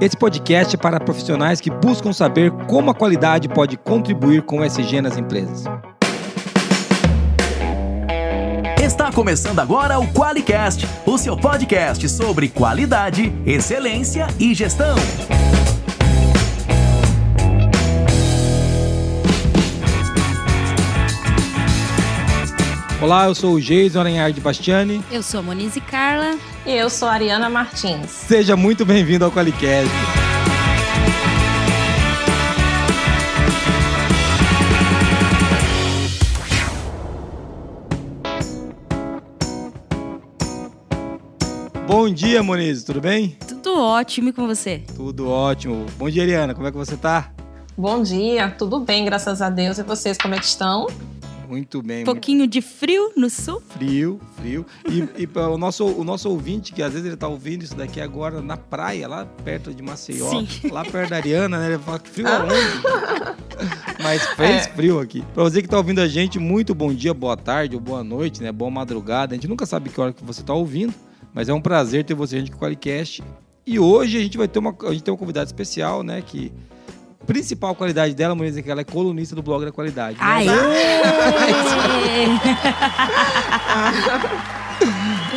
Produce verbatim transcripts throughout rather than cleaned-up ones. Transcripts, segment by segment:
Esse podcast é para profissionais que buscam saber como a qualidade pode contribuir com o E S G nas empresas. Está começando agora o QualiCast, o seu podcast sobre qualidade, excelência e gestão. Olá, eu sou o Jason Aranhari de Bastiani. Eu sou a Monise e Carla. E eu sou a Ariana Martins. Seja muito bem-vindo ao QualiCast. Bom dia, Monise, tudo bem? Tudo ótimo, e com você? Tudo ótimo. Bom dia, Ariana, como é que você tá? Bom dia, tudo bem, graças a Deus. E vocês, como é que estão? Muito bem. Um pouquinho muito... de frio no sul? Frio, frio. E, e para o nosso, o nosso ouvinte, que às vezes ele tá ouvindo isso daqui agora na praia, lá perto de Maceió, Sim. lá perto da Ariana, né? Ele fala que frio ah. aonde? Mas fez é. frio aqui. Para você que tá ouvindo a gente, muito bom dia, boa tarde ou boa noite, né? Boa madrugada. A gente nunca sabe que hora que você tá ouvindo, mas é um prazer ter você aqui com o QualiCast. E hoje a gente vai ter uma, a gente tem uma convidada especial, né? Que... a principal qualidade dela, Monise, é que ela é colunista do Blog da Qualidade. Ai! Né?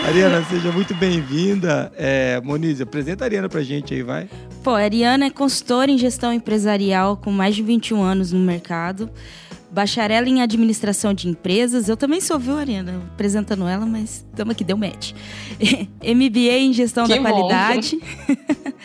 Ariana, seja muito bem-vinda. É, Monise, apresenta a Ariana pra gente aí, vai. Pô, a Ariana é consultora em gestão empresarial com mais de vinte e um anos no mercado. Bacharela em administração de empresas. Eu também sou, viu, Ariana? Apresentando ela, mas estamos aqui, deu match. M B A em gestão que da bom, qualidade.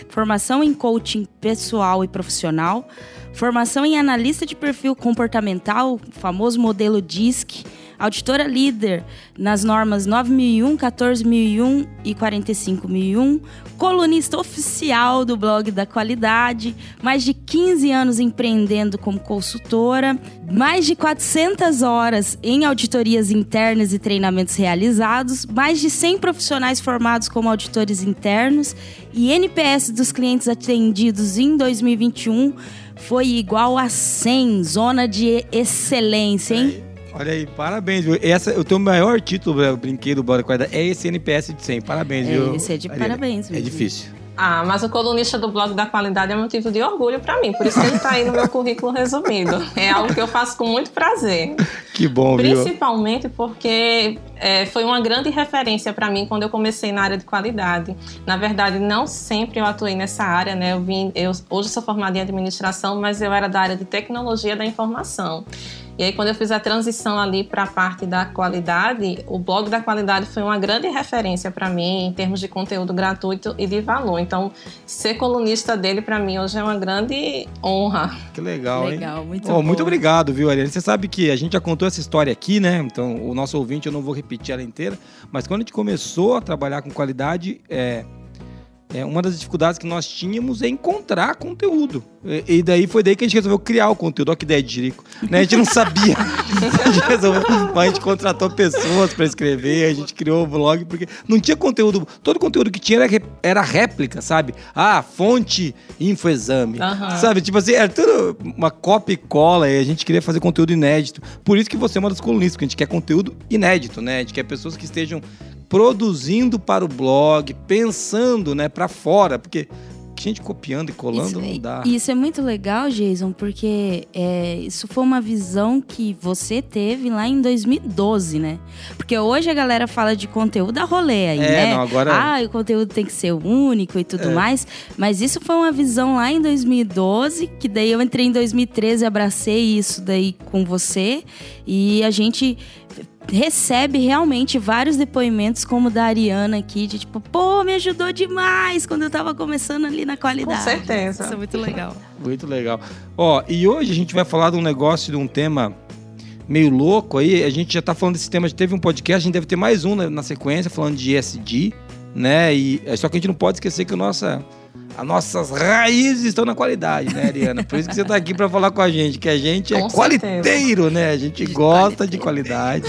Formação em coaching pessoal e profissional. Formação em analista de perfil comportamental, famoso modelo D I S C. Auditora líder nas normas nove mil e um, quatorze mil e um e quarenta e cinco mil e um. Colunista oficial do Blog da Qualidade. Mais de quinze anos empreendendo como consultora. Mais de quatrocentas horas em auditorias internas e treinamentos realizados. Mais de cem profissionais formados como auditores internos. E N P S dos clientes atendidos em dois mil e vinte e um foi igual a cem. Zona de excelência, hein? Olha aí, parabéns, viu? Essa, o teu maior título, eu brinquei do Blog da Qualidade, é esse N P S de cem. Parabéns, é, viu? Esse é de Ariana. Parabéns, viu? É difícil. Ah, mas o colunista do Blog da Qualidade é motivo de orgulho para mim, por isso que ele tá aí no meu currículo resumido. É algo que eu faço com muito prazer. Que bom, viu? Principalmente porque é, foi uma grande referência para mim quando eu comecei na área de qualidade. Na verdade, não sempre eu atuei nessa área, né? Eu vim, eu, hoje eu sou formada em administração, mas eu era da área de tecnologia da informação. E aí, quando eu fiz a transição ali para a parte da qualidade, o Blog da Qualidade foi uma grande referência para mim em termos de conteúdo gratuito e de valor. Então, ser colunista dele para mim hoje é uma grande honra. Que legal, legal hein? Legal, muito oh, Muito obrigado, viu, Ariana? Você sabe que a gente já contou essa história aqui, né? Então, o nosso ouvinte, eu não vou repetir ela inteira, mas quando a gente começou a trabalhar com qualidade... é... É, uma das dificuldades que nós tínhamos é encontrar conteúdo. E, e daí foi daí que a gente resolveu criar o conteúdo. Olha que ideia de jirico. Né? A gente não sabia. A gente resolveu, mas a gente contratou pessoas para escrever, a gente criou o blog, porque não tinha conteúdo. Todo conteúdo que tinha era, era réplica, sabe? Ah, fonte, infoexame. Uhum. Sabe? Tipo assim, era tudo uma copia e cola e a gente queria fazer conteúdo inédito. Por isso que você é uma das colunistas, porque a gente quer conteúdo inédito, né? A gente quer pessoas que estejam produzindo para o blog, pensando, né, para fora, porque gente copiando e colando isso, não dá. E isso é muito legal, Jason, porque é, isso foi uma visão que você teve lá em dois mil e doze, né? Porque hoje a galera fala de conteúdo a rolê aí, é, né? Não, agora... Ah, o conteúdo tem que ser único e tudo é. mais, mas isso foi uma visão lá em dois mil e doze, que daí eu entrei em dois mil e treze, abracei isso daí com você, e a gente... recebe realmente vários depoimentos como o da Ariana aqui, de tipo, pô, me ajudou demais quando eu tava começando ali na qualidade. Com certeza. Isso é muito legal. Muito legal. Ó, e hoje a gente vai falar de um negócio, de um tema meio louco aí, a gente já tá falando desse tema, já teve um podcast, a gente deve ter mais um na, na sequência, falando de E S G, né, e, só que a gente não pode esquecer que o nossa... as nossas raízes estão na qualidade, né, Ariana? Por isso que você está aqui para falar com a gente, que a gente com é qualiteiro, né? A gente de gosta qualiteiro. de qualidade.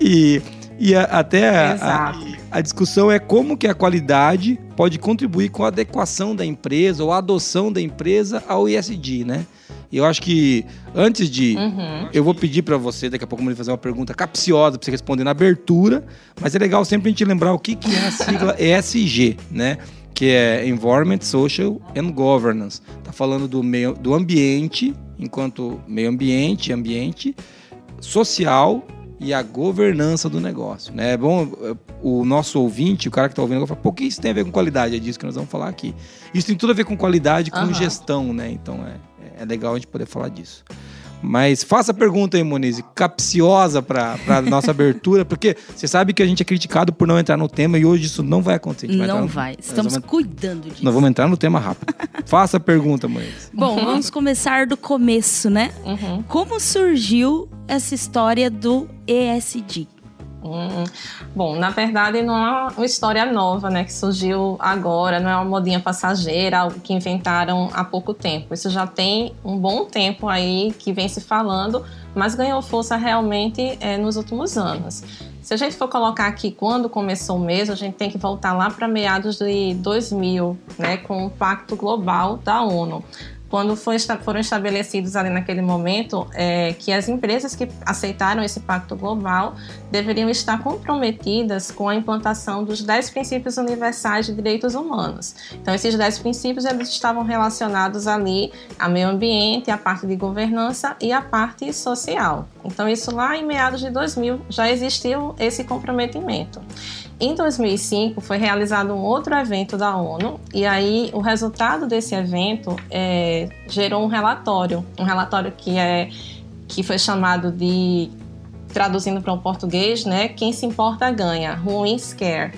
E, e a, até a, a, a discussão é como que a qualidade pode contribuir com a adequação da empresa ou a adoção da empresa ao E S G, né? E eu acho que, antes de... Uhum. Eu vou pedir para você, daqui a pouco, fazer uma pergunta capciosa para você responder na abertura, mas é legal sempre a gente lembrar o que, que é a sigla E S G, né? que é Environment, Social and Governance. Está falando do, meio, do ambiente, enquanto meio ambiente, ambiente social e a governança do negócio. Né? É bom o nosso ouvinte, o cara que está ouvindo, fala, pô, o que isso tem a ver com qualidade? É disso que nós vamos falar aqui. Isso tem tudo a ver com qualidade, com uhum. gestão, né? Então é, é legal a gente poder falar disso. Mas faça a pergunta aí, Monise, capciosa para a nossa abertura, porque você sabe que a gente é criticado por não entrar no tema e hoje isso não vai acontecer. A gente vai não no... vai, estamos vamos... cuidando disso. Nós vamos entrar no tema rápido. Faça a pergunta, Monise. Bom, uhum. vamos começar do começo, né? Uhum. Como surgiu essa história do E S G? Hum. Bom, na verdade não é uma história nova, né, que surgiu agora, não é uma modinha passageira, algo que inventaram há pouco tempo. Isso já tem um bom tempo aí que vem se falando, mas ganhou força realmente é, nos últimos anos. Se a gente for colocar aqui quando começou mesmo, a gente tem que voltar lá para meados de dois mil, né, com o Pacto Global da ONU. Quando foi, foram estabelecidos ali naquele momento é, que as empresas que aceitaram esse Pacto Global deveriam estar comprometidas com a implantação dos dez princípios universais de direitos humanos. Então, esses dez princípios eles estavam relacionados ali a meio ambiente, a parte de governança e a parte social. Então, isso lá em meados de dois mil já existiu esse comprometimento. Em dois mil e cinco foi realizado um outro evento da ONU e aí o resultado desse evento é, gerou um relatório, um relatório que, é, que foi chamado de, traduzindo para o português, né, quem se importa ganha, who is care.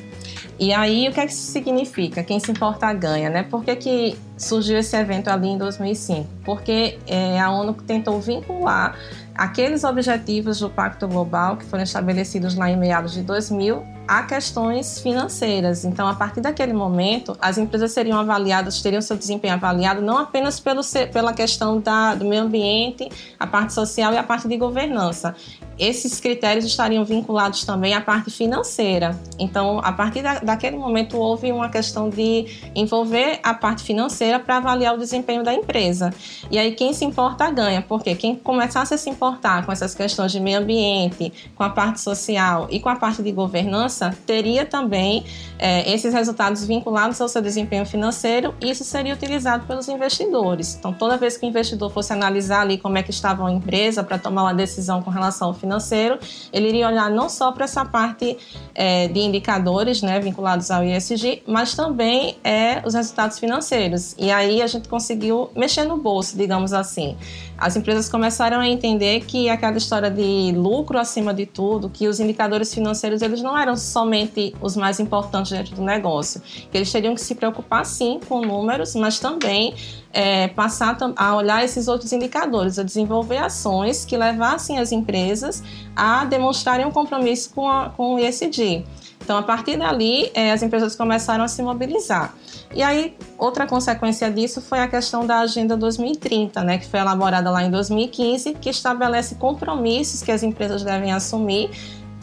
E aí o que é que isso significa? Quem se importa ganha, né? Por que que surgiu esse evento ali em dois mil e cinco? Porque é, a ONU tentou vincular aqueles objetivos do Pacto Global que foram estabelecidos lá em meados de dois mil a questões financeiras. Então, a partir daquele momento, as empresas seriam avaliadas, teriam seu desempenho avaliado não apenas pelo, pela questão da, do meio ambiente, a parte social e a parte de governança. Esses critérios estariam vinculados também à parte financeira. Então, a partir da, daquele momento, houve uma questão de envolver a parte financeira para avaliar o desempenho da empresa. E aí, quem se importa ganha, porque quem começasse a se importar com essas questões de meio ambiente, com a parte social e com a parte de governança, teria também é, esses resultados vinculados ao seu desempenho financeiro e isso seria utilizado pelos investidores. Então, toda vez que o investidor fosse analisar ali como é que estava a empresa para tomar uma decisão com relação ao financeiro, ele iria olhar não só para essa parte é, de indicadores, né, vinculados ao E S G, mas também é, os resultados financeiros. E aí a gente conseguiu mexer no bolso, digamos assim. As empresas começaram a entender que aquela história de lucro acima de tudo, que os indicadores financeiros eles não eram somente os mais importantes dentro do negócio, que eles teriam que se preocupar sim com números, mas também é, passar a olhar esses outros indicadores, a desenvolver ações que levassem as empresas a demonstrarem um compromisso com, a, com o E S G. Então, a partir dali, eh, as empresas começaram a se mobilizar. E aí, outra consequência disso foi a questão da Agenda dois mil e trinta, né, que foi elaborada lá em dois mil e quinze, que estabelece compromissos que as empresas devem assumir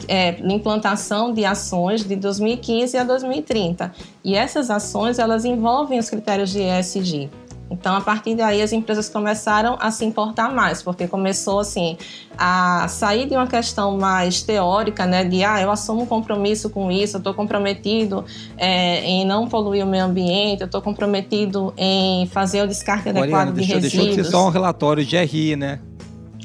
É, implantação de ações de dois mil e quinze a dois mil e trinta. E essas ações, elas envolvem os critérios de E S G. Então, a partir daí, as empresas começaram a se importar mais, porque começou, assim, a sair de uma questão mais teórica, né, de, ah, eu assumo um compromisso com isso, eu estou comprometido é, em não poluir o meio ambiente, eu estou comprometido em fazer o descarte adequado de resíduos. Deixou de ser só um relatório de G R I, né?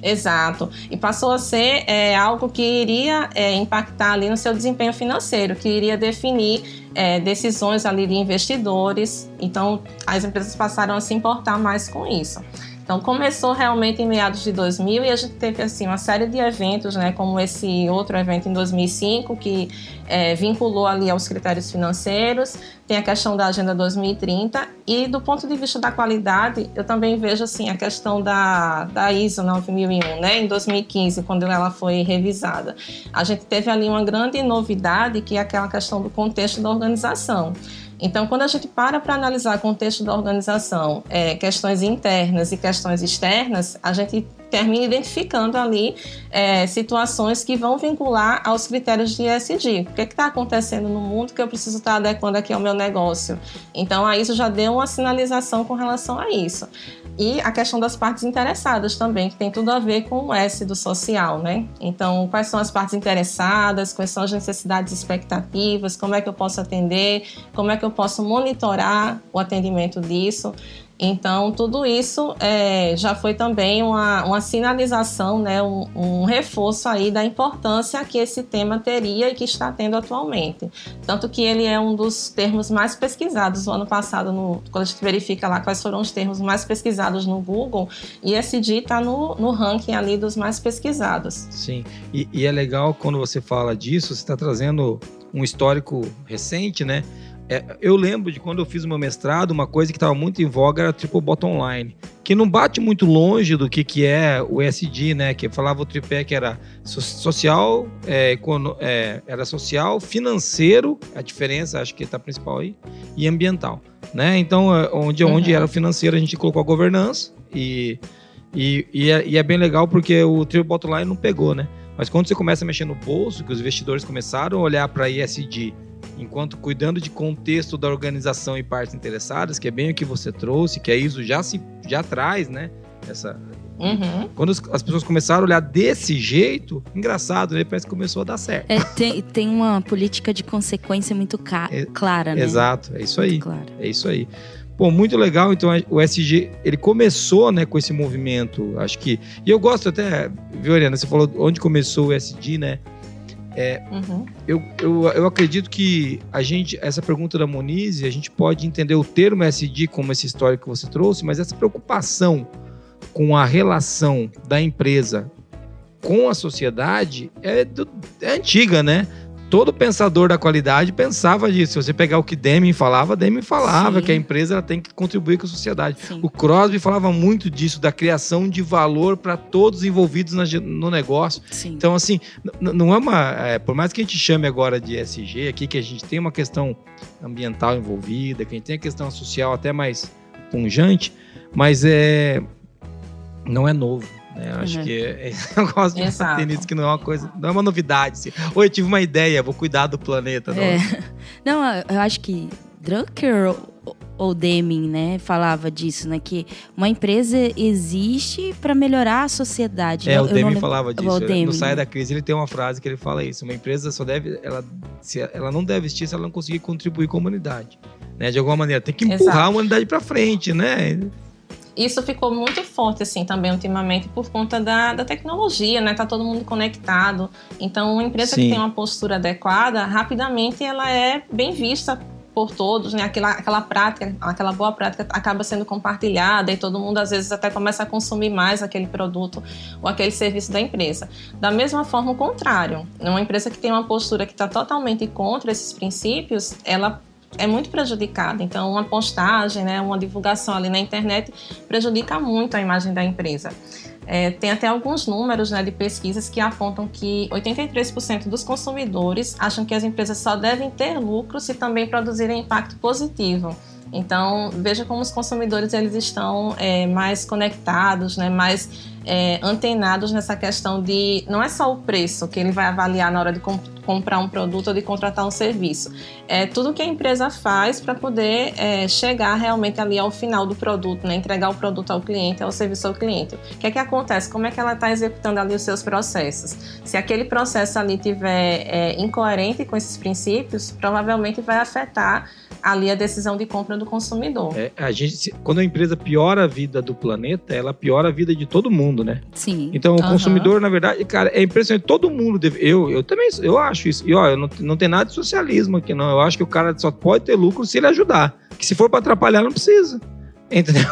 Exato. E passou a ser é, algo que iria é, impactar ali no seu desempenho financeiro, que iria definir é, decisões ali de investidores. Então, as empresas passaram a se importar mais com isso. Então, começou realmente em meados de dois mil e a gente teve assim, uma série de eventos, né, como esse outro evento em dois mil e cinco, que é, vinculou ali aos critérios financeiros, tem a questão da Agenda dois mil e trinta e do ponto de vista da qualidade, eu também vejo assim, a questão da, da ISO nove mil e um, né, em dois mil e quinze, quando ela foi revisada. A gente teve ali uma grande novidade, que é aquela questão do contexto da organização. Então, quando a gente para para analisar o contexto da organização, é, questões internas e questões externas, a gente termina identificando ali é, situações que vão vincular aos critérios de E S G. O que é que está acontecendo no mundo que eu preciso estar adequando aqui ao meu negócio? Então, a isso já deu uma sinalização com relação a isso. E a questão das partes interessadas também, que tem tudo a ver com o S do social, né? Então, quais são as partes interessadas, quais são as necessidades e expectativas, como é que eu posso atender, como é que eu posso monitorar o atendimento disso. Então, tudo isso é, já foi também uma, uma sinalização, né, um, um reforço aí da importância que esse tema teria e que está tendo atualmente. Tanto que ele é um dos termos mais pesquisados no ano passado, no, quando a gente verifica lá quais foram os termos mais pesquisados no Google, e I S D está no, no ranking ali dos mais pesquisados. Sim, e, e é legal quando você fala disso, você está trazendo um histórico recente, né? É, eu lembro de quando eu fiz o meu mestrado, uma coisa que estava muito em voga era a triple bottom line, que não bate muito longe do que, que é o E S G, né? Que falava o tripé que era social, é, econo, é, era social, financeiro, a diferença, acho que está principal aí, e ambiental, né? Então, onde, uhum. onde era o financeiro, a gente colocou a governança e, e, e, é, e é bem legal porque o triple bottom line não pegou, né? Mas quando você começa a mexer no bolso, que os investidores começaram a olhar para E S G enquanto cuidando de contexto da organização e partes interessadas, que é bem o que você trouxe, que a I S O já, se, já traz, né? Essa... Uhum. Quando as pessoas começaram a olhar desse jeito, engraçado, né? Parece que começou a dar certo. É, tem, tem uma política de consequência muito ca... é, clara, né? Exato, é isso aí. É isso aí. Bom, muito legal. Então, o S G, ele começou, né, com esse movimento, acho que... E eu gosto até, viu, Ariana? Você falou onde começou o S G, né? É, uhum. eu, eu, eu acredito que a gente, essa pergunta da Monise, a gente pode entender o termo S D como essa história que você trouxe, mas essa preocupação com a relação da empresa com a sociedade é, do, é antiga, né? Todo pensador da qualidade pensava disso. Se você pegar o que Deming falava, Deming falava Sim. que a empresa ela tem que contribuir com a sociedade. Sim. O Crosby falava muito disso, da criação de valor para todos envolvidos na, no negócio. Sim. Então, assim, não é uma... É, por mais que a gente chame agora de E S G aqui, que a gente tem uma questão ambiental envolvida, que a gente tem a questão social até mais pungente, mas é, não é novo. É, acho uhum. que é, eu gosto de pensar nisso, que não é uma coisa, não é uma novidade. Assim. Oi, eu tive uma ideia, vou cuidar do planeta. É. Não, eu acho que Drucker ou, ou Deming, né, falava disso, né, que uma empresa existe para melhorar a sociedade. É, eu, o Deming não... falava disso. O Deming. No Saia da Crise ele tem uma frase que ele fala isso: uma empresa só deve, ela, se, ela não deve existir se ela não conseguir contribuir com a humanidade, né, de alguma maneira. Tem que empurrar Exato. a humanidade para frente, né? Isso ficou muito forte, assim, também, ultimamente, por conta da, da tecnologia, né? Tá todo mundo conectado. Então, uma empresa Sim. que tem uma postura adequada, rapidamente ela é bem vista por todos, né? Aquela, aquela prática, aquela boa prática acaba sendo compartilhada e todo mundo, às vezes, até começa a consumir mais aquele produto ou aquele serviço da empresa. Da mesma forma, o contrário. Uma empresa que tem uma postura que está totalmente contra esses princípios, ela é muito prejudicada. Então, uma postagem, né, uma divulgação ali na internet prejudica muito a imagem da empresa. É, tem até alguns números, né, de pesquisas que apontam que oitenta e três por cento dos consumidores acham que as empresas só devem ter lucro se também produzirem impacto positivo. Então, veja como os consumidores eles estão é, mais conectados, né, mais é, antenados nessa questão de... Não é só o preço que ele vai avaliar na hora de comp- comprar um produto ou de contratar um serviço. É tudo que a empresa faz para poder é, chegar realmente ali ao final do produto, né, entregar o produto ao cliente, ao serviço ao cliente. O que é que acontece? Como é que ela está executando ali os seus processos? Se aquele processo ali estiver é, incoerente com esses princípios, provavelmente vai afetar ali a decisão de compra do consumidor. É, a gente, quando a empresa piora a vida do planeta, ela piora a vida de todo mundo, né? Sim. Então, o uhum. consumidor, na verdade, cara, é impressionante. Todo mundo deve... Eu, eu também, eu acho isso. E, ó, eu não, não tem nada de socialismo aqui, não. Eu acho que o cara só pode ter lucro se ele ajudar. Que se for para atrapalhar, não precisa. Entendeu?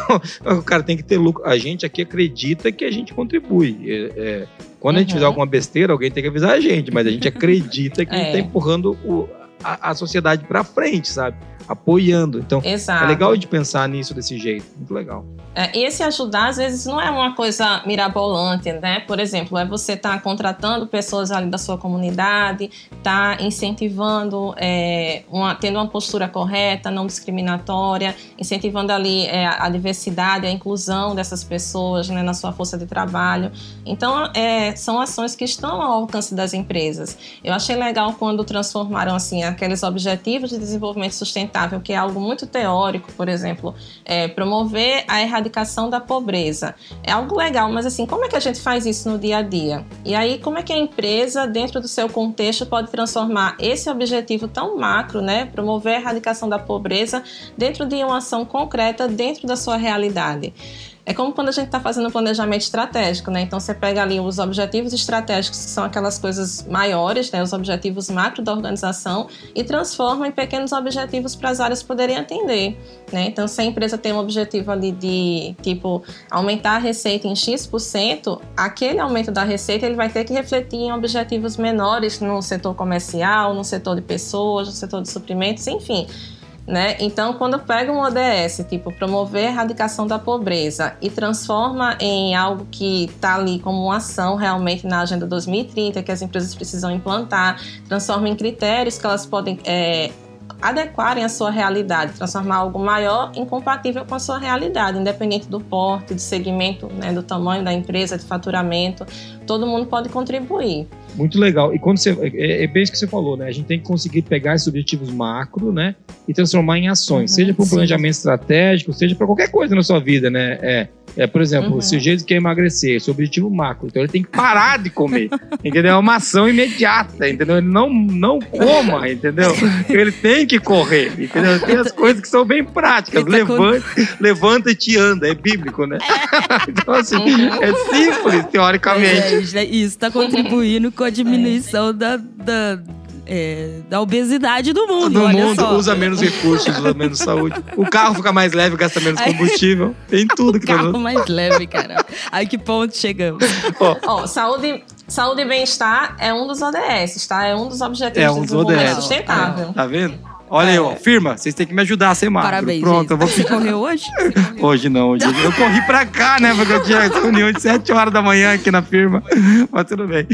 O cara tem que ter lucro. A gente aqui acredita que a gente contribui. É, é, quando uhum. a gente fizer alguma besteira, alguém tem que avisar a gente. Mas a gente acredita que é. a gente tá empurrando o, a, a sociedade para frente, sabe? Apoiando. Então, Exato. é legal de pensar nisso desse jeito. Muito legal. É, e esse ajudar, às vezes, não é uma coisa mirabolante, né? Por exemplo, é você estar contratando pessoas ali da sua comunidade, tá incentivando, é, uma, tendo uma postura correta, não discriminatória, incentivando ali é, a diversidade, a inclusão dessas pessoas, né, na sua força de trabalho. Então, é, são ações que estão ao alcance das empresas. Eu achei legal quando transformaram, assim, aqueles objetivos de desenvolvimento sustentável, que é algo muito teórico, por exemplo, é, promover a erradicação erradicação da pobreza. É algo legal, mas assim, como é que a gente faz isso no dia a dia? E aí, como é que a empresa, dentro do seu contexto, pode transformar esse objetivo tão macro, né, promover a erradicação da pobreza, dentro de uma ação concreta, dentro da sua realidade? É como quando a gente está fazendo um planejamento estratégico, né? Então, você pega ali os objetivos estratégicos, que são aquelas coisas maiores, né? Os objetivos macro da organização, e transforma em pequenos objetivos para as áreas poderem atender, né? Então, se a empresa tem um objetivo ali de, tipo, aumentar a receita em X por cento, aquele aumento da receita ele vai ter que refletir em objetivos menores no setor comercial, no setor de pessoas, no setor de suprimentos, enfim. Né? Então, quando eu pego um O D S, tipo promover a erradicação da pobreza, e transforma em algo que está ali como uma ação realmente na Agenda dois mil e trinta, que as empresas precisam implantar, transforma em critérios que elas podem é, adequarem à sua realidade, transformar algo maior em compatível com a sua realidade, independente do porte, do segmento, né, do tamanho da empresa, de faturamento, todo mundo pode contribuir. Muito legal. E quando você, é, é bem isso que você falou, né? A gente tem que conseguir pegar esses objetivos macro, né? E transformar em ações, uhum, seja para um planejamento estratégico, seja para qualquer coisa na sua vida, né? É, é, por exemplo, uhum. o sujeito quer emagrecer, seu objetivo macro, então ele tem que parar de comer, entendeu? É uma ação imediata, entendeu? Ele não, não coma, entendeu? Ele tem que correr, entendeu? Tem as coisas que são bem práticas, levanta, levanta e te anda, é bíblico, né? Então, assim, uhum. é simples, teoricamente. É, isso está contribuindo com a diminuição da, da, é, da obesidade do mundo. Todo olha mundo só. Usa menos recursos, usa menos saúde. O carro fica mais leve, gasta menos combustível. Tem tudo que tá. O carro mais leve, cara. Ai, que ponto chegamos. Ó, oh. oh, saúde. Saúde e bem-estar é um dos O D S, tá? É um dos objetivos é um dos de desenvolvimento O D S. Sustentável. É, tá vendo? Olha é. aí, ó. Firma, vocês têm que me ajudar a ser magro. Parabéns, pronto, gente. Eu vou... Você correu hoje? Você correu? Hoje não. Hoje eu corri pra cá, né? Porque eu tinha reunião de sete horas da manhã aqui na firma. Mas tudo bem.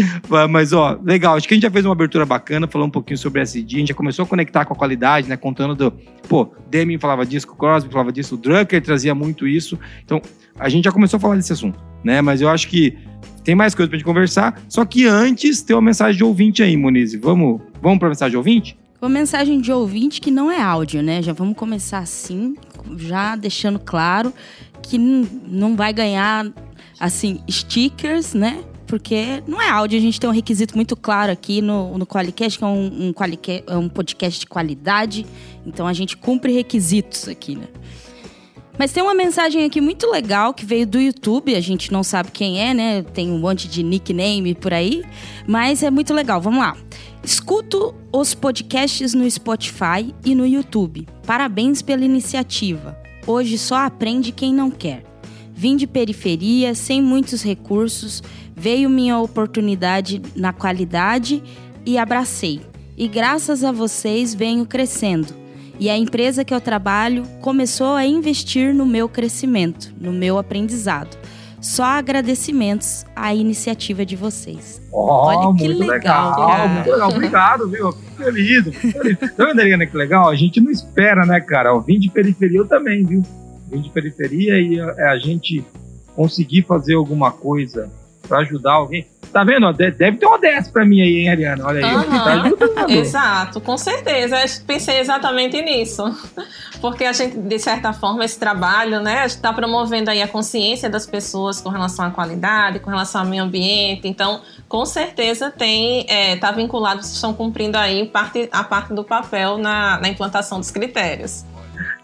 Mas, ó, legal. Acho que a gente já fez uma abertura bacana, falou um pouquinho sobre S D. A gente já começou a conectar com a qualidade, né? Contando do... Pô, Deming falava disso, o Crosby falava disso, o Drucker trazia muito isso. Então, a gente já começou a falar desse assunto, né? Mas eu acho que tem mais coisa pra gente conversar. Só que antes, tem uma mensagem de ouvinte aí, Monise. Vamos, vamos pra mensagem de ouvinte? Uma mensagem de ouvinte que não é áudio, né? Já vamos começar assim, já deixando claro que não vai ganhar, assim, stickers, né? Porque não é áudio, a gente tem um requisito muito claro aqui no, no QualiCast, que é um, um, QualiCast, é um podcast de qualidade. Então, a gente cumpre requisitos aqui, né? Mas tem uma mensagem aqui muito legal que veio do YouTube, a gente não sabe quem é, né? Tem um monte de nickname por aí, mas é muito legal, vamos lá. Escuto os podcasts no Spotify e no YouTube. Parabéns pela iniciativa. Hoje só aprende quem não quer. Vim de periferia, sem muitos recursos, veio minha oportunidade na qualidade e abracei. E graças a vocês venho crescendo. E a empresa que eu trabalho começou a investir no meu crescimento, no meu aprendizado. Só agradecimentos à iniciativa de vocês. Oh, olha que legal, legal, cara. Muito legal. Obrigado, viu? Fico feliz, fico feliz. Tá vendo, Ariana, que legal? A gente não espera, né, cara? Eu vim de periferia, eu também, viu? Vim de periferia e a, a gente conseguir fazer alguma coisa para ajudar alguém. Tá vendo? Deve ter um O D S pra mim aí, hein, Ariana? Olha aí. Uhum. Tá ajudando. Exato, com certeza. Eu pensei exatamente nisso. Porque a gente, de certa forma, esse trabalho, né? A gente tá promovendo aí a consciência das pessoas com relação à qualidade, com relação ao meio ambiente. Então, com certeza tem... É, tá vinculado, vocês estão cumprindo aí parte, a parte do papel na, na implantação dos critérios.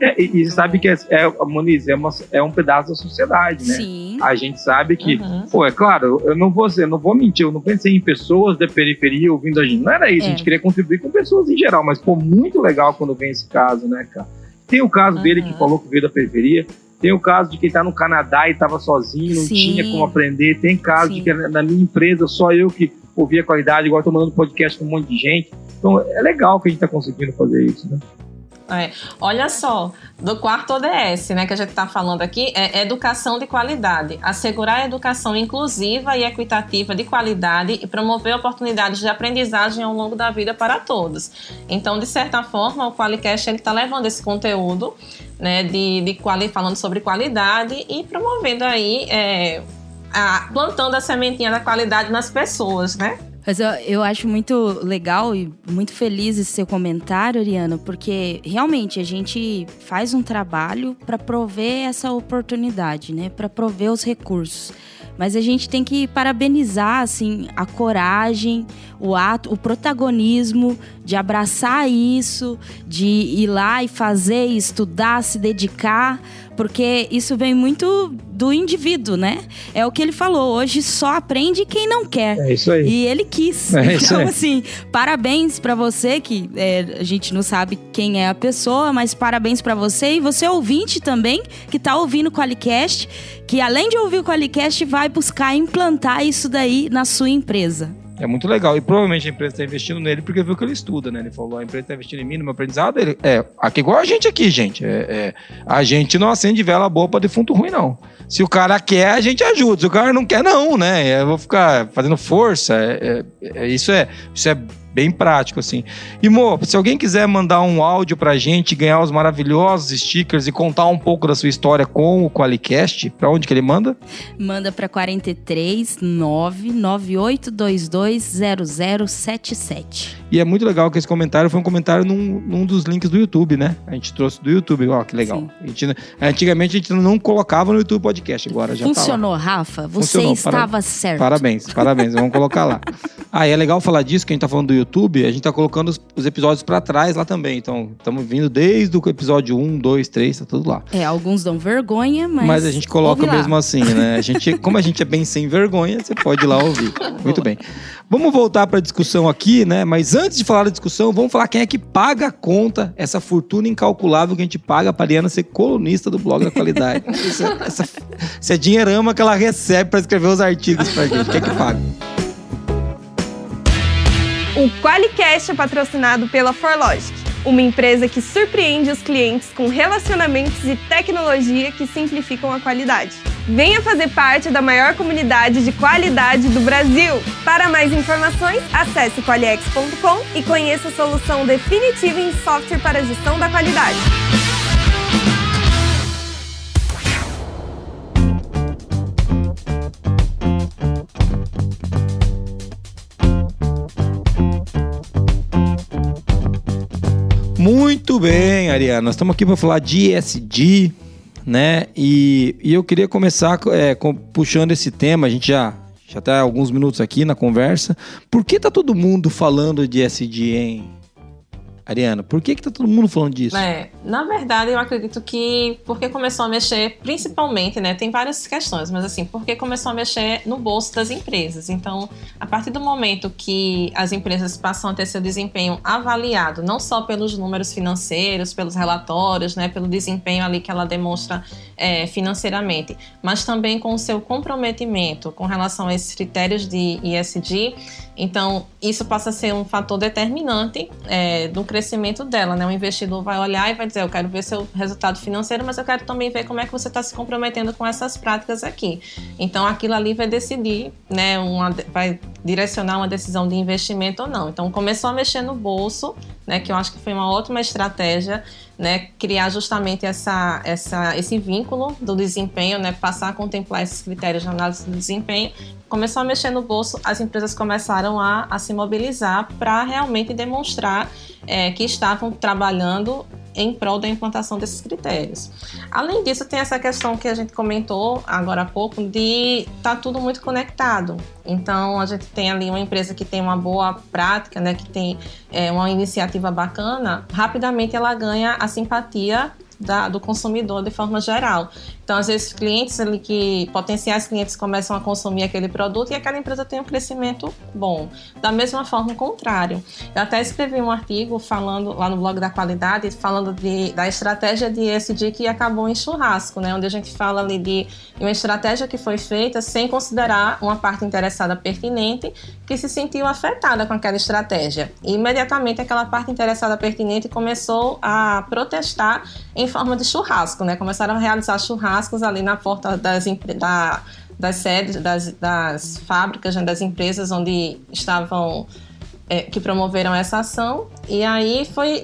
É, e, e sabe que, é, é, Monise, é, uma, é um pedaço da sociedade, né? Sim. A gente sabe que, uhum. pô, é claro, eu não vou, eu não vou mentir, eu não pensei em pessoas da periferia ouvindo a gente. Não era isso, é. a gente queria contribuir com pessoas em geral, mas, pô, muito legal quando vem esse caso, né, cara? Tem o caso uhum. dele que falou que veio da periferia, tem o caso de quem tá no Canadá e tava sozinho, não Sim. tinha como aprender, tem caso Sim. de que na minha empresa só eu que ouvia a qualidade, agora tô mandando podcast com um monte de gente. Então, é legal que a gente tá conseguindo fazer isso, né? É. Olha só, do quarto O D S, né, que a gente está falando aqui, é educação de qualidade. Assegurar a educação inclusiva e equitativa de qualidade e promover oportunidades de aprendizagem ao longo da vida para todos. Então, de certa forma, o QualiCast está levando esse conteúdo, né, de, de quali, falando sobre qualidade e promovendo aí, é, a, plantando a sementinha da qualidade nas pessoas, né? Mas eu, eu acho muito legal e muito feliz esse seu comentário, Ariana, porque realmente a gente faz um trabalho para prover essa oportunidade, né? Para prover os recursos. Mas a gente tem que parabenizar, assim, a coragem, o ato, o protagonismo de abraçar isso, de ir lá e fazer, estudar, se dedicar, porque isso vem muito do indivíduo, né? É o que ele falou, hoje só aprende quem não quer. É isso aí. E ele quis. É então, assim, parabéns para você, que é, a gente não sabe quem é a pessoa, mas parabéns para você e você ouvinte também, que tá ouvindo o QualiCast, que além de ouvir o QualiCast, vai buscar implantar isso daí na sua empresa. É muito legal. E provavelmente a empresa está investindo nele porque viu que ele estuda, né? Ele falou, a empresa está investindo em mim, no meu aprendizado. Ele, é, aqui, igual a gente aqui, gente. É, é, a gente não acende vela boa para defunto ruim, não. Se o cara quer, a gente ajuda. Se o cara não quer, não, né? Eu vou ficar fazendo força. É, é, é, isso, é, isso é bem prático, assim. E, Mo, se alguém quiser mandar um áudio para a gente, ganhar os maravilhosos stickers e contar um pouco da sua história com o QualiCast, para onde que ele manda? Manda para quatro três nove nove oito dois dois zero zero sete sete. E é muito legal que esse comentário foi um comentário num, num dos links do YouTube, né? A gente trouxe do YouTube, ó, que legal. A gente, antigamente a gente não colocava no YouTube podcast, agora já funcionou, tá lá. Rafa, você funcionou, estava para... certo. Parabéns, parabéns, vamos colocar lá. Ah, e é legal falar disso, que a gente tá falando do YouTube, a gente tá colocando os, os episódios pra trás lá também, então estamos vindo desde o episódio um, dois, três, tá tudo lá. É, alguns dão vergonha, mas... Mas a gente coloca mesmo assim, né? A gente, como a gente é bem sem vergonha, você pode ir lá ouvir. Muito bem. Vamos voltar para a discussão aqui, né? Mas antes de falar da discussão, vamos falar quem é que paga a conta, essa fortuna incalculável que a gente paga para a Ariana ser colunista do Blog da Qualidade. Isso é, essa, essa é dinheirama que ela recebe para escrever os artigos para a gente. Quem é que paga? O QualiCast é patrocinado pela Forlogic, uma empresa que surpreende os clientes com relacionamentos e tecnologia que simplificam a qualidade. Venha fazer parte da maior comunidade de qualidade do Brasil. Para mais informações, acesse qualiex ponto com e conheça a solução definitiva em software para gestão da qualidade. Muito bem, Ariana. Nós estamos aqui para falar de E S G, né? E, e eu queria começar é, com, puxando esse tema. A gente já já tá há alguns minutos aqui na conversa. Por que tá todo mundo falando de E S G, hein? Ariana, por que que tá todo mundo falando disso? É, na verdade, eu acredito que porque começou a mexer, principalmente, né? Tem várias questões, mas assim, porque começou a mexer no bolso das empresas. Então, a partir do momento que as empresas passam a ter seu desempenho avaliado, não só pelos números financeiros, pelos relatórios, né? Pelo desempenho ali que ela demonstra é, financeiramente, mas também com o seu comprometimento com relação a esses critérios de E S G, então, isso passa a ser um fator determinante é, do crescimento dela, né? O investidor vai olhar e vai dizer, eu quero ver seu resultado financeiro, mas eu quero também ver como é que você está se comprometendo com essas práticas aqui. Então, aquilo ali vai decidir, né? Uma, vai direcionar uma decisão de investimento ou não. Então, começou a mexer no bolso, né? Que eu acho que foi uma ótima estratégia, né? Criar justamente essa, essa, esse vínculo do desempenho, né? Passar a contemplar esses critérios de análise do desempenho. Começou a mexer no bolso, as empresas começaram a, a se mobilizar para realmente demonstrar é, que estavam trabalhando em prol da implantação desses critérios. Além disso, tem essa questão que a gente comentou agora há pouco de estar tá tudo muito conectado. Então, a gente tem ali uma empresa que tem uma boa prática, né, que tem é, uma iniciativa bacana, rapidamente ela ganha a simpatia Da, do consumidor de forma geral. Então, às vezes, clientes ali que potenciais clientes começam a consumir aquele produto e aquela empresa tem um crescimento bom. Da mesma forma, o contrário. Eu até escrevi um artigo falando lá no Blog da Qualidade, falando de, da estratégia de E S G que acabou em churrasco, né? Onde a gente fala ali de uma estratégia que foi feita sem considerar uma parte interessada pertinente que se sentiu afetada com aquela estratégia. E, imediatamente, aquela parte interessada pertinente começou a protestar em forma de churrasco, né? Começaram a realizar churrascos ali na porta das, da, das sedes, das, das fábricas, né? Das empresas onde estavam, é, que promoveram essa ação. E aí foi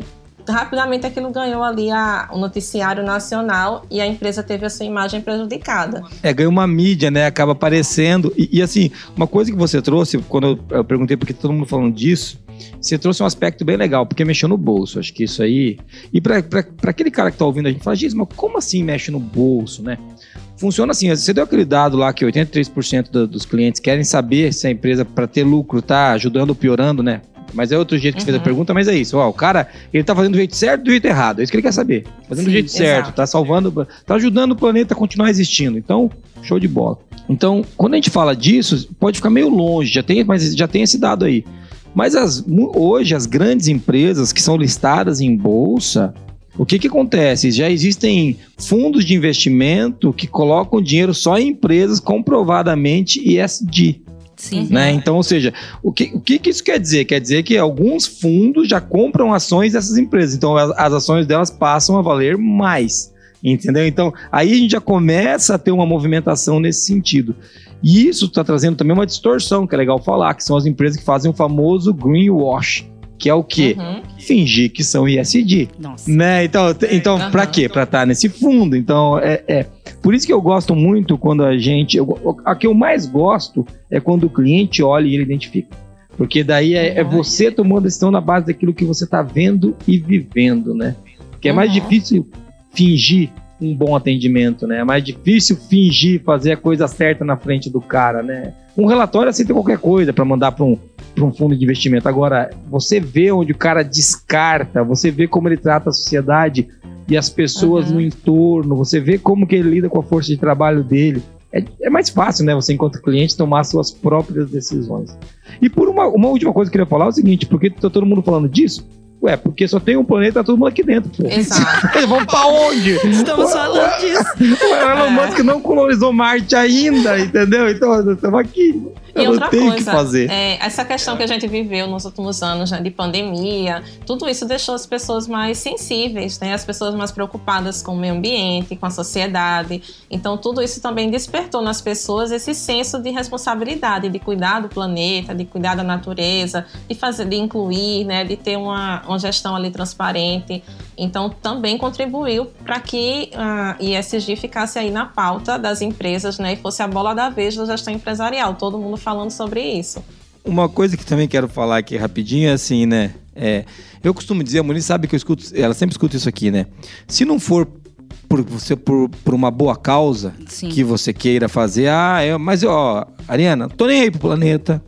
rapidamente aquilo ganhou ali a, o noticiário nacional e a empresa teve a sua imagem prejudicada. É, ganhou uma mídia, né? Acaba aparecendo. E, e assim, uma coisa que você trouxe, quando eu, eu perguntei porque todo mundo falando disso, você trouxe um aspecto bem legal, porque mexeu no bolso. Acho que isso aí... E para aquele cara que tá ouvindo a gente, fala, Gisma, como assim mexe no bolso, né? Funciona assim, você deu aquele dado lá que oitenta e três por cento do, dos clientes querem saber se a empresa, para ter lucro, tá ajudando ou piorando, né? Mas é outro jeito que uhum. você fez a pergunta, mas é isso. Ó, o cara, ele tá fazendo do jeito certo ou do jeito errado? É isso que ele quer saber. Fazendo Sim, do jeito exato. certo, tá salvando, tá ajudando o planeta a continuar existindo. Então, show de bola. Então, quando a gente fala disso, pode ficar meio longe, já tem, mas já tem esse dado aí. Mas as, hoje, as grandes empresas que são listadas em bolsa, o que que acontece? Já existem fundos de investimento que colocam dinheiro só em empresas comprovadamente E S G. Sim. Né? Então, ou seja, o, que, o que, que isso quer dizer? Quer dizer que alguns fundos já compram ações dessas empresas. Então, as, as ações delas passam a valer mais. Entendeu? Então, aí a gente já começa a ter uma movimentação nesse sentido. E isso está trazendo também uma distorção, que é legal falar, que são as empresas que fazem o famoso greenwash. Que é o quê? Uhum. Fingir que são E S G. Nossa. Né? Então, é, então uhum. pra quê? Pra estar tá nesse fundo. Então, é, é. Por isso que eu gosto muito quando a gente... Eu, a que eu mais gosto é quando o cliente olha e ele identifica. Porque daí é, é você tomando a decisão na base daquilo que você tá vendo e vivendo, né? Porque é mais uhum. difícil fingir um bom atendimento, né? É mais difícil fingir fazer a coisa certa na frente do cara, né? Um relatório aceita qualquer coisa para mandar para um, para um fundo de investimento. Agora, você vê onde o cara descarta, você vê como ele trata a sociedade e as pessoas uhum. no entorno, você vê como que ele lida com a força de trabalho dele. É, é mais fácil, né? Você, enquanto cliente, tomar suas próprias decisões. E por uma, uma última coisa que eu queria falar é o seguinte, porque tá todo mundo falando disso? Ué, porque só tem um planeta, todo mundo aqui dentro, pô. Exato. Vamos pra onde? Estamos falando disso. O Elon Musk não colonizou Marte ainda, entendeu? Então, estamos aqui. Eu e outra tenho coisa, que fazer. É, essa questão que a gente viveu nos últimos anos, né, de pandemia, tudo isso deixou as pessoas mais sensíveis, né? As pessoas mais preocupadas com o meio ambiente, com a sociedade. Então, tudo isso também despertou nas pessoas esse senso de responsabilidade, de cuidar do planeta, de cuidar da natureza, de fazer, de incluir, né? De ter uma, uma gestão ali transparente. Então, também contribuiu para que a E S G ficasse aí na pauta das empresas, né? E fosse a bola da vez da gestão empresarial. Todo mundo falando sobre isso. Uma coisa que também quero falar aqui rapidinho é assim, né? É, eu costumo dizer, a Monise sabe que eu escuto, ela sempre escuta isso aqui, né? Se não for por, você, por, por uma boa causa Sim. que você queira fazer, ah, é, mas ó, Ariana, tô nem aí pro planeta,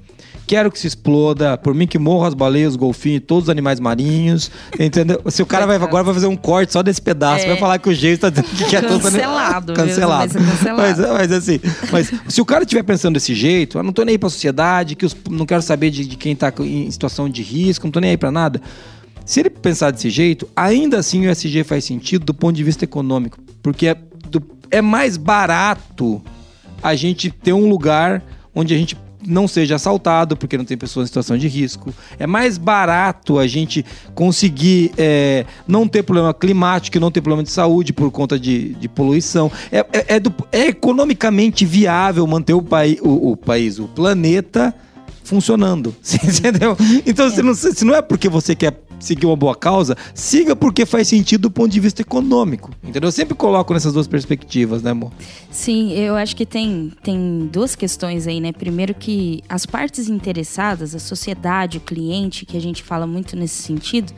quero que se exploda, por mim que morram as baleias, os golfinhos, todos os animais marinhos, entendeu? Se o cara vai agora vai fazer um corte só desse pedaço, é. vai falar que o Jason tá dizendo que quer todo cancelado, cancelado. Mas, mas assim, mas se o cara estiver pensando desse jeito, ah, não tô nem aí pra sociedade, que os, não quero saber de, de quem tá em situação de risco, não tô nem aí pra nada. Se ele pensar desse jeito, ainda assim o E S G faz sentido do ponto de vista econômico, porque é, do, é mais barato a gente ter um lugar onde a gente não seja assaltado, porque não tem pessoas em situação de risco. É mais barato a gente conseguir é, não ter problema climático, não ter problema de saúde por conta de, de poluição. É, é, é, do, é economicamente viável manter o, pai, o, o país, o planeta funcionando. Você entendeu? Então, é. se, não, se não é porque você quer seguir uma boa causa, siga porque faz sentido do ponto de vista econômico, entendeu? Eu sempre coloco nessas duas perspectivas, né, amor? Sim, eu acho que tem, tem duas questões aí, né? Primeiro que as partes interessadas, a sociedade, o cliente, que a gente fala muito nesse sentido,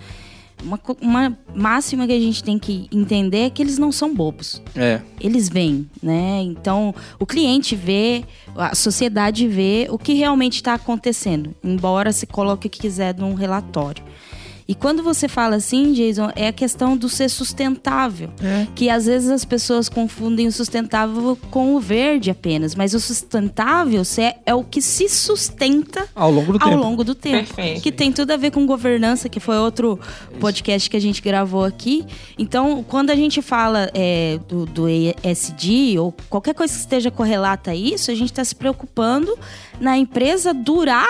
uma, uma máxima que a gente tem que entender é que eles não são bobos. É. Eles veem, né? Então, o cliente vê, a sociedade vê o que realmente está acontecendo, embora se coloque o que quiser num relatório. E quando você fala assim, Jason, é a questão do ser sustentável. É. Que às vezes as pessoas confundem o sustentável com o verde apenas. Mas o sustentável é o que se sustenta ao longo do ao tempo. Longo do tempo. Perfeito. Que tem tudo a ver com governança, que foi outro podcast que a gente gravou aqui. Então, quando a gente fala é, do, do E S G ou qualquer coisa que esteja correlata a isso, a gente está se preocupando na empresa durar...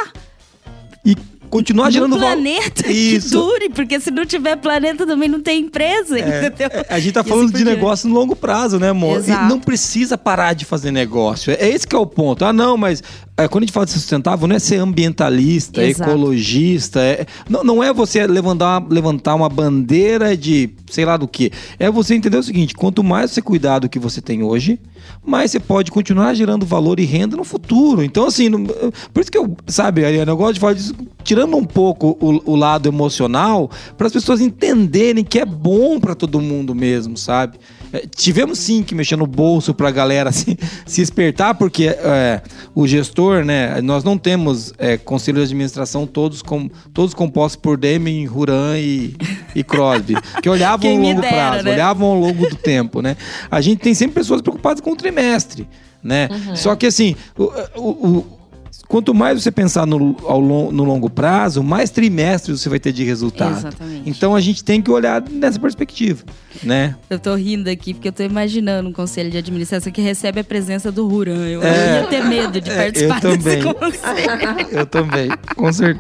E continuar no gerando valor. Planeta isso. Que dure, porque se não tiver planeta também não tem empresa, é, entendeu? A gente tá falando de negócio no longo prazo, né, amor? Exato. E não precisa parar de fazer negócio. É esse que é o ponto. Ah, não, mas é, quando a gente fala de sustentável, não é ser ambientalista, exato, ecologista. É, não, não é você levantar uma, levantar uma bandeira de sei lá do que. É você entender o seguinte, quanto mais você cuidar do que você tem hoje, mais você pode continuar gerando valor e renda no futuro. Então, assim, não, por isso que eu, sabe, Ariana, eu gosto de falar disso, tirando um pouco o, o lado emocional, para as pessoas entenderem que é bom para todo mundo mesmo, sabe? É, tivemos sim que mexer no bolso para a galera se, se espertar, porque é, o gestor, né, nós não temos é, conselho de administração todos, com, todos compostos por Deming, Ruran e, e Crosby, que olhavam ao longo dera, prazo, né? Olhavam ao longo do tempo, né? A gente tem sempre pessoas preocupadas com o trimestre, né? Uhum. Só que assim, o, o, o, quanto mais você pensar no, ao, no longo prazo, mais trimestres você vai ter de resultado. Exatamente. Então a gente tem que olhar nessa perspectiva, né? Eu tô rindo aqui porque eu tô imaginando um conselho de administração que recebe a presença do Ruran. Eu, é, eu ia ter medo de participar é, desse conselho. Eu também, com, cer-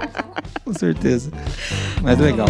com certeza. Mas ah, legal.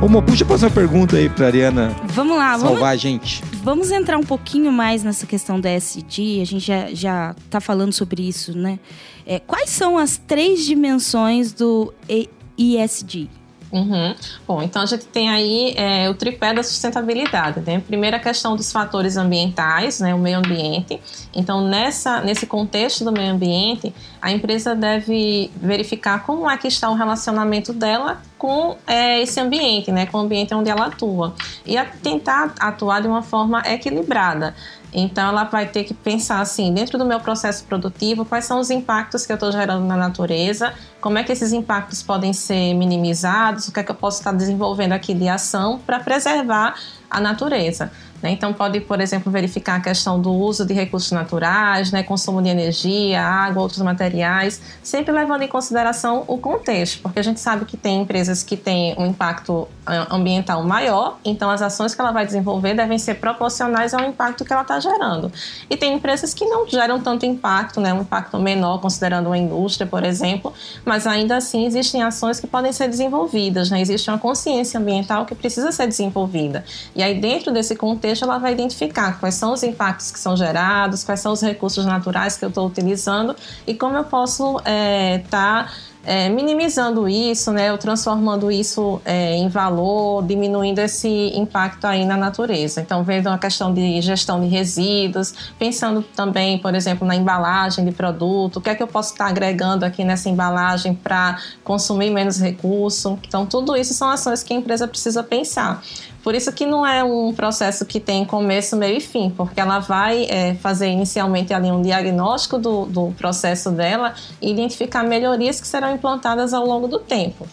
Uma puxa para essa pergunta aí para Ariana. Vamos lá, salvar vamos, a gente. Vamos entrar um pouquinho mais nessa questão da E S G. A gente já já tá falando sobre isso, né? É, quais são as três dimensões do E S G? Uhum. Bom, então a gente tem aí é, o tripé da sustentabilidade, né? Primeiro a questão dos fatores ambientais, né? O meio ambiente. Então nessa, nesse contexto do meio ambiente, a empresa deve verificar como é que está o relacionamento dela com é, esse ambiente, né? Com o ambiente onde ela atua, e a, tentar atuar de uma forma equilibrada. Então ela vai ter que pensar assim, dentro do meu processo produtivo, quais são os impactos que eu estou gerando na natureza, como é que esses impactos podem ser minimizados, o que é que eu posso estar desenvolvendo aqui de ação para preservar a natureza, né? Então pode, por exemplo, verificar a questão do uso de recursos naturais, né? Consumo de energia, água, outros materiais, sempre levando em consideração o contexto, porque a gente sabe que tem empresas que têm um impacto ambiental maior, então as ações que ela vai desenvolver devem ser proporcionais ao impacto que ela está gerando. E tem empresas que não geram tanto impacto, né? Um impacto menor, considerando uma indústria, por exemplo, mas ainda assim existem ações que podem ser desenvolvidas, né? Existe uma consciência ambiental que precisa ser desenvolvida. E aí, dentro desse contexto, ela vai identificar quais são os impactos que são gerados, quais são os recursos naturais que eu estou utilizando e como eu posso é, tá, é, minimizando isso, né, ou transformando isso é, em valor, diminuindo esse impacto aí na natureza. Então, vendo a questão de gestão de resíduos, pensando também, por exemplo, na embalagem de produto, o que é que eu posso estar agregando aqui nessa embalagem para consumir menos recurso. Então, tudo isso são ações que a empresa precisa pensar. Por isso que não é um processo que tem começo, meio e fim, porque ela vai é, fazer inicialmente ali um diagnóstico do, do processo dela e identificar melhorias que serão implantadas ao longo do tempo.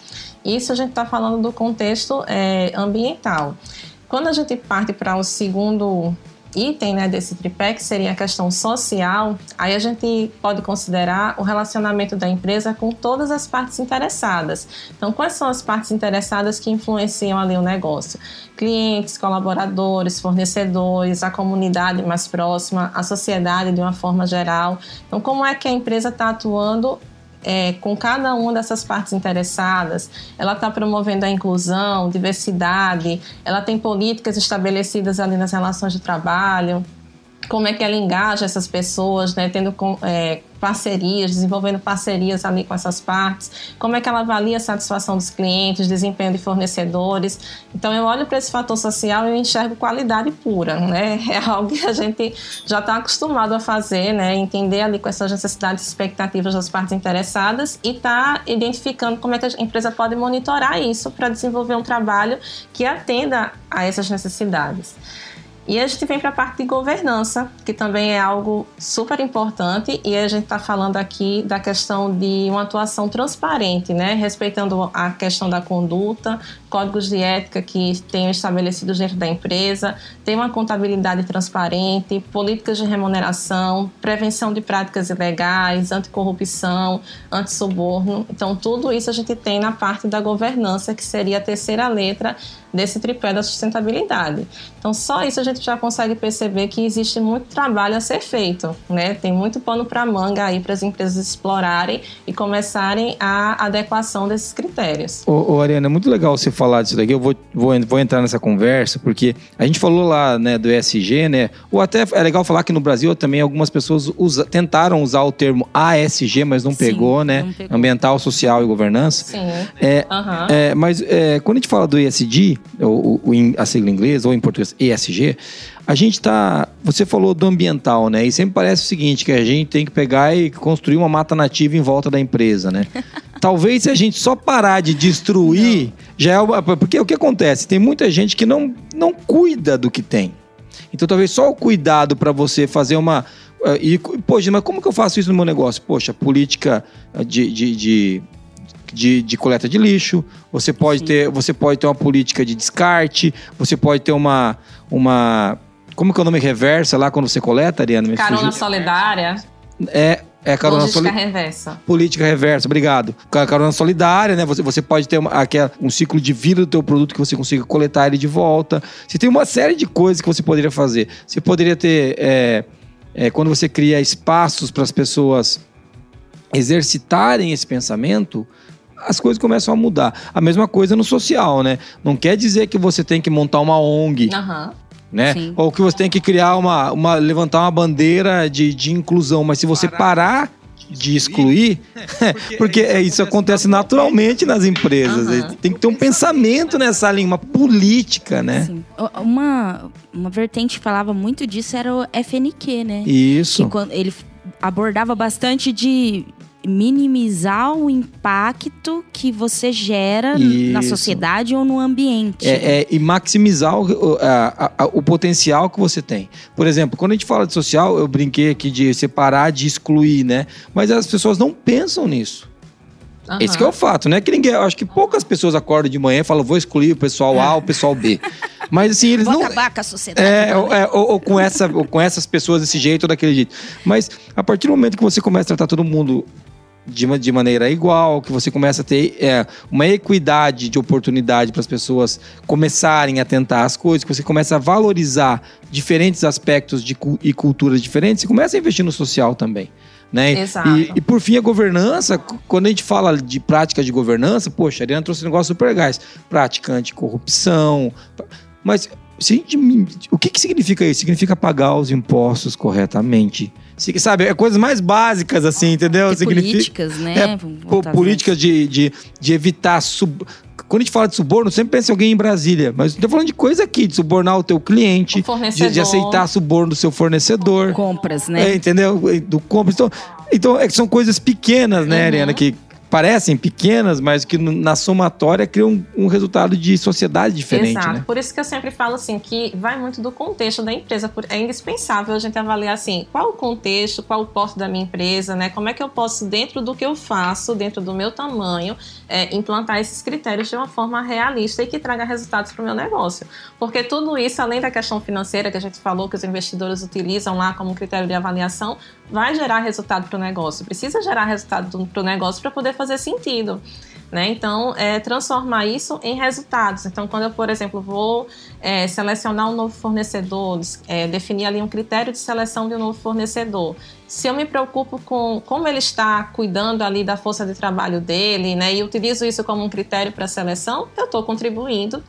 Isso a gente está falando do contexto é, ambiental. Quando a gente parte para o segundo item, né, desse tripé, que seria a questão social, aí a gente pode considerar o relacionamento da empresa com todas as partes interessadas. Então, quais são as partes interessadas que influenciam ali o negócio? Clientes, colaboradores, fornecedores, a comunidade mais próxima, a sociedade de uma forma geral. Então, como é que a empresa está atuando É, com cada uma dessas partes interessadas? Ela está promovendo a inclusão, diversidade, ela tem políticas estabelecidas ali nas relações de trabalho, como é que ela engaja essas pessoas, né, tendo é, parcerias, desenvolvendo parcerias ali com essas partes, como é que ela avalia a satisfação dos clientes, desempenho de fornecedores. Então eu olho para esse fator social e eu enxergo qualidade pura, né? É algo que a gente já está acostumado a fazer, né? Entender ali quais são as necessidades e expectativas das partes interessadas e tá identificando como é que a empresa pode monitorar isso para desenvolver um trabalho que atenda a essas necessidades. E a gente vem para a parte de governança, que também é algo super importante, e a gente está falando aqui da questão de uma atuação transparente, né? Respeitando a questão da conduta, códigos de ética que tenham estabelecidos dentro da empresa, tem uma contabilidade transparente, políticas de remuneração, prevenção de práticas ilegais, anticorrupção, antissuborno. Então, tudo isso a gente tem na parte da governança, que seria a terceira letra desse tripé da sustentabilidade. Então, só isso a gente já consegue perceber que existe muito trabalho a ser feito, né? Tem muito pano para manga aí para as empresas explorarem e começarem a adequação desses critérios. Ô, ô Ariana, é muito legal você falar disso daqui. Eu vou, vou, vou entrar nessa conversa, porque a gente falou lá, né, do E S G, né? Ou até é legal falar que no Brasil também algumas pessoas usa, tentaram usar o termo A S G, mas não pegou, Sim, né? Não pegou. Ambiental, social e governança. Sim. É, uhum. é, mas é, quando a gente fala do E S G, ou, ou, a sigla em inglês, ou em português, E S G, a gente tá... Você falou do ambiental, né? E sempre parece o seguinte, que a gente tem que pegar e construir uma mata nativa em volta da empresa, né? Talvez se a gente só parar de destruir, não. já é uma... Porque o que acontece? Tem muita gente que não, não cuida do que tem. Então, talvez só o cuidado para você fazer uma... E, poxa, mas como que eu faço isso no meu negócio? Poxa, política de... de, de... De, de coleta de lixo, você pode, ter, você pode ter uma política de descarte, você pode ter uma... uma como que é o nome? Reversa lá quando você coleta, Ariana? Carona solidária. É... É carona política soli... reversa. Política reversa, obrigado. Carona solidária, né? Você, você pode ter uma, aquela, um ciclo de vida do teu produto que você consiga coletar ele de volta. Você tem uma série de coisas que você poderia fazer. Você poderia ter... É, é, quando você cria espaços para as pessoas exercitarem esse pensamento... as coisas começam a mudar. A mesma coisa no social, né? Não quer dizer que você tem que montar uma O N G, uhum. né? Sim. Ou que você tem que criar uma... uma levantar uma bandeira de, de inclusão. Mas se você parar, parar de excluir... É, porque porque é, isso acontece naturalmente nas empresas. Uhum. Tem que ter um pensamento nessa linha, uma política, né? Sim. Uma, uma vertente que falava muito disso era o F N Q, né? Isso. Que quando ele abordava bastante de... minimizar o impacto que você gera Isso. na sociedade ou no ambiente. É, é, e maximizar o, a, a, o potencial que você tem. Por exemplo, quando a gente fala de social, eu brinquei aqui de separar, de excluir, né? Mas as pessoas não pensam nisso. Uhum. Esse que é o fato, né? Que ninguém, acho que poucas pessoas acordam de manhã e falam, vou excluir o pessoal A ou o pessoal B. Mas assim, eles Bota não... abaca a sociedade. É, é, ou, ou, com essa, ou com essas pessoas desse jeito ou daquele jeito. Mas a partir do momento que você começa a tratar todo mundo... De, de maneira igual, que você começa a ter é, uma equidade de oportunidade para as pessoas começarem a tentar as coisas, que você começa a valorizar diferentes aspectos de, e culturas diferentes, você começa a investir no social também. Né? Exato. E, e por fim, a governança, quando a gente fala de prática de governança, poxa, a Ariana trouxe um negócio super legais, prática anticorrupção, mas... O que, que significa isso? Significa pagar os impostos corretamente. Sabe, é coisas mais básicas, assim, entendeu? Significa, políticas, né? É, políticas de, de, de evitar... Sub... Quando a gente fala de suborno, sempre pensa em alguém em Brasília. Mas estou falando de coisa aqui, de subornar o teu cliente, o de, de aceitar suborno do seu fornecedor. Compras, né? É, entendeu? Do compras. Então, então é que são coisas pequenas, né, uhum. Ariana, que... parecem pequenas, mas que na somatória criam um, um resultado de sociedade diferente. Exato. Né? Por isso que eu sempre falo assim, que vai muito do contexto da empresa. É indispensável a gente avaliar assim, qual o contexto, qual o porte da minha empresa, né? Como é que eu posso, dentro do que eu faço, dentro do meu tamanho, é, implantar esses critérios de uma forma realista e que traga resultados para o meu negócio. Porque tudo isso, além da questão financeira que a gente falou, que os investidores utilizam lá como critério de avaliação, vai gerar resultado para o negócio. Precisa gerar resultado para o negócio para poder fazer fazer sentido, né? Então, é, transformar isso em resultados. Então, quando eu, por exemplo, vou é, selecionar um novo fornecedor, é, definir ali um critério de seleção de um novo fornecedor, se eu me preocupo com como ele está cuidando ali da força de trabalho dele, né, e utilizo isso como um critério para seleção, eu estou contribuindo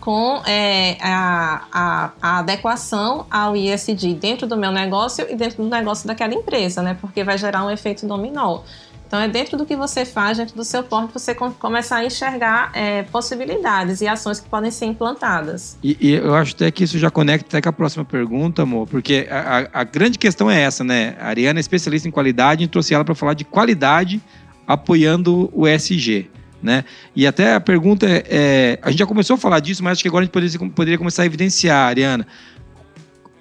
com é, a, a, a adequação ao E S G dentro do meu negócio e dentro do negócio daquela empresa, né? Porque vai gerar um efeito dominó. Então, é dentro do que você faz, dentro do seu porte, você começar a enxergar é, possibilidades e ações que podem ser implantadas. E, e eu acho até que isso já conecta até com a próxima pergunta, amor, porque a, a, a grande questão é essa, né? A Ariana é especialista em qualidade e trouxe ela para falar de qualidade apoiando o E S G, né? E até a pergunta é, é... A gente já começou a falar disso, mas acho que agora a gente poderia, poderia começar a evidenciar, Ariana.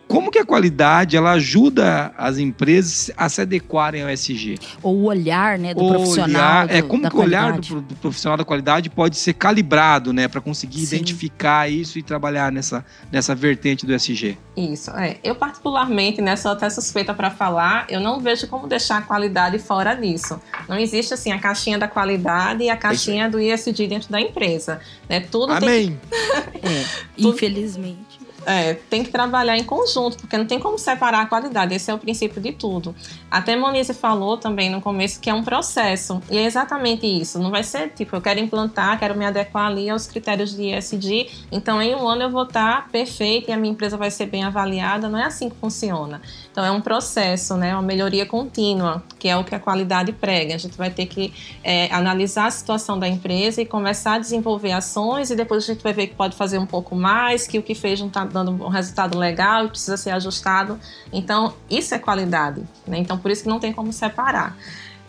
Como que a qualidade, ela ajuda as empresas a se adequarem ao E S G? Ou o olhar, né, do o profissional olhar, do, é, como da que o olhar do, do profissional da qualidade pode ser calibrado, né, para conseguir Sim. identificar isso e trabalhar nessa, nessa vertente do E S G? Isso, é. Eu particularmente, né, sou até suspeita para falar, eu não vejo como deixar a qualidade fora disso. Não existe, assim, a caixinha da qualidade e a caixinha isso. do E S G dentro da empresa. Né? Tudo Amém! Tem... é, Tudo... Infelizmente. É, tem que trabalhar em conjunto, porque não tem como separar a qualidade, esse é o princípio de tudo. Até Monise falou também no começo que é um processo, e é exatamente isso. Não vai ser tipo, eu quero implantar, quero me adequar ali aos critérios de E S G, então em um ano eu vou estar perfeita e a minha empresa vai ser bem avaliada. Não é assim que funciona. Então é um processo, né? Uma melhoria contínua, que é o que a qualidade prega. A gente vai ter que é, analisar a situação da empresa e começar a desenvolver ações, e depois a gente vai ver que pode fazer um pouco mais, que o que fez não está dando um resultado legal e precisa ser ajustado. Então, isso é qualidade, né? Então, por isso que não tem como separar.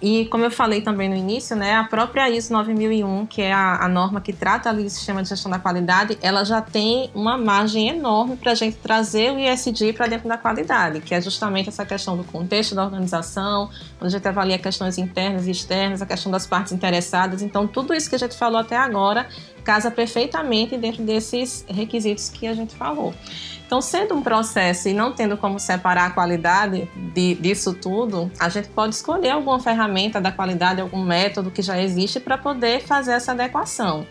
E como eu falei também no início, né, a própria I S O nove mil e um, que é a, a norma que trata ali o sistema de gestão da qualidade, ela já tem uma margem enorme para a gente trazer o E S G para dentro da qualidade, que é justamente essa questão do contexto da organização, onde a gente avalia questões internas e externas, a questão das partes interessadas. Então, tudo isso que a gente falou até agora casa perfeitamente dentro desses requisitos que a gente falou. Então, sendo um processo e não tendo como separar a qualidade de, disso tudo, a gente pode escolher alguma ferramenta da qualidade, algum método que já existe para poder fazer essa adequação.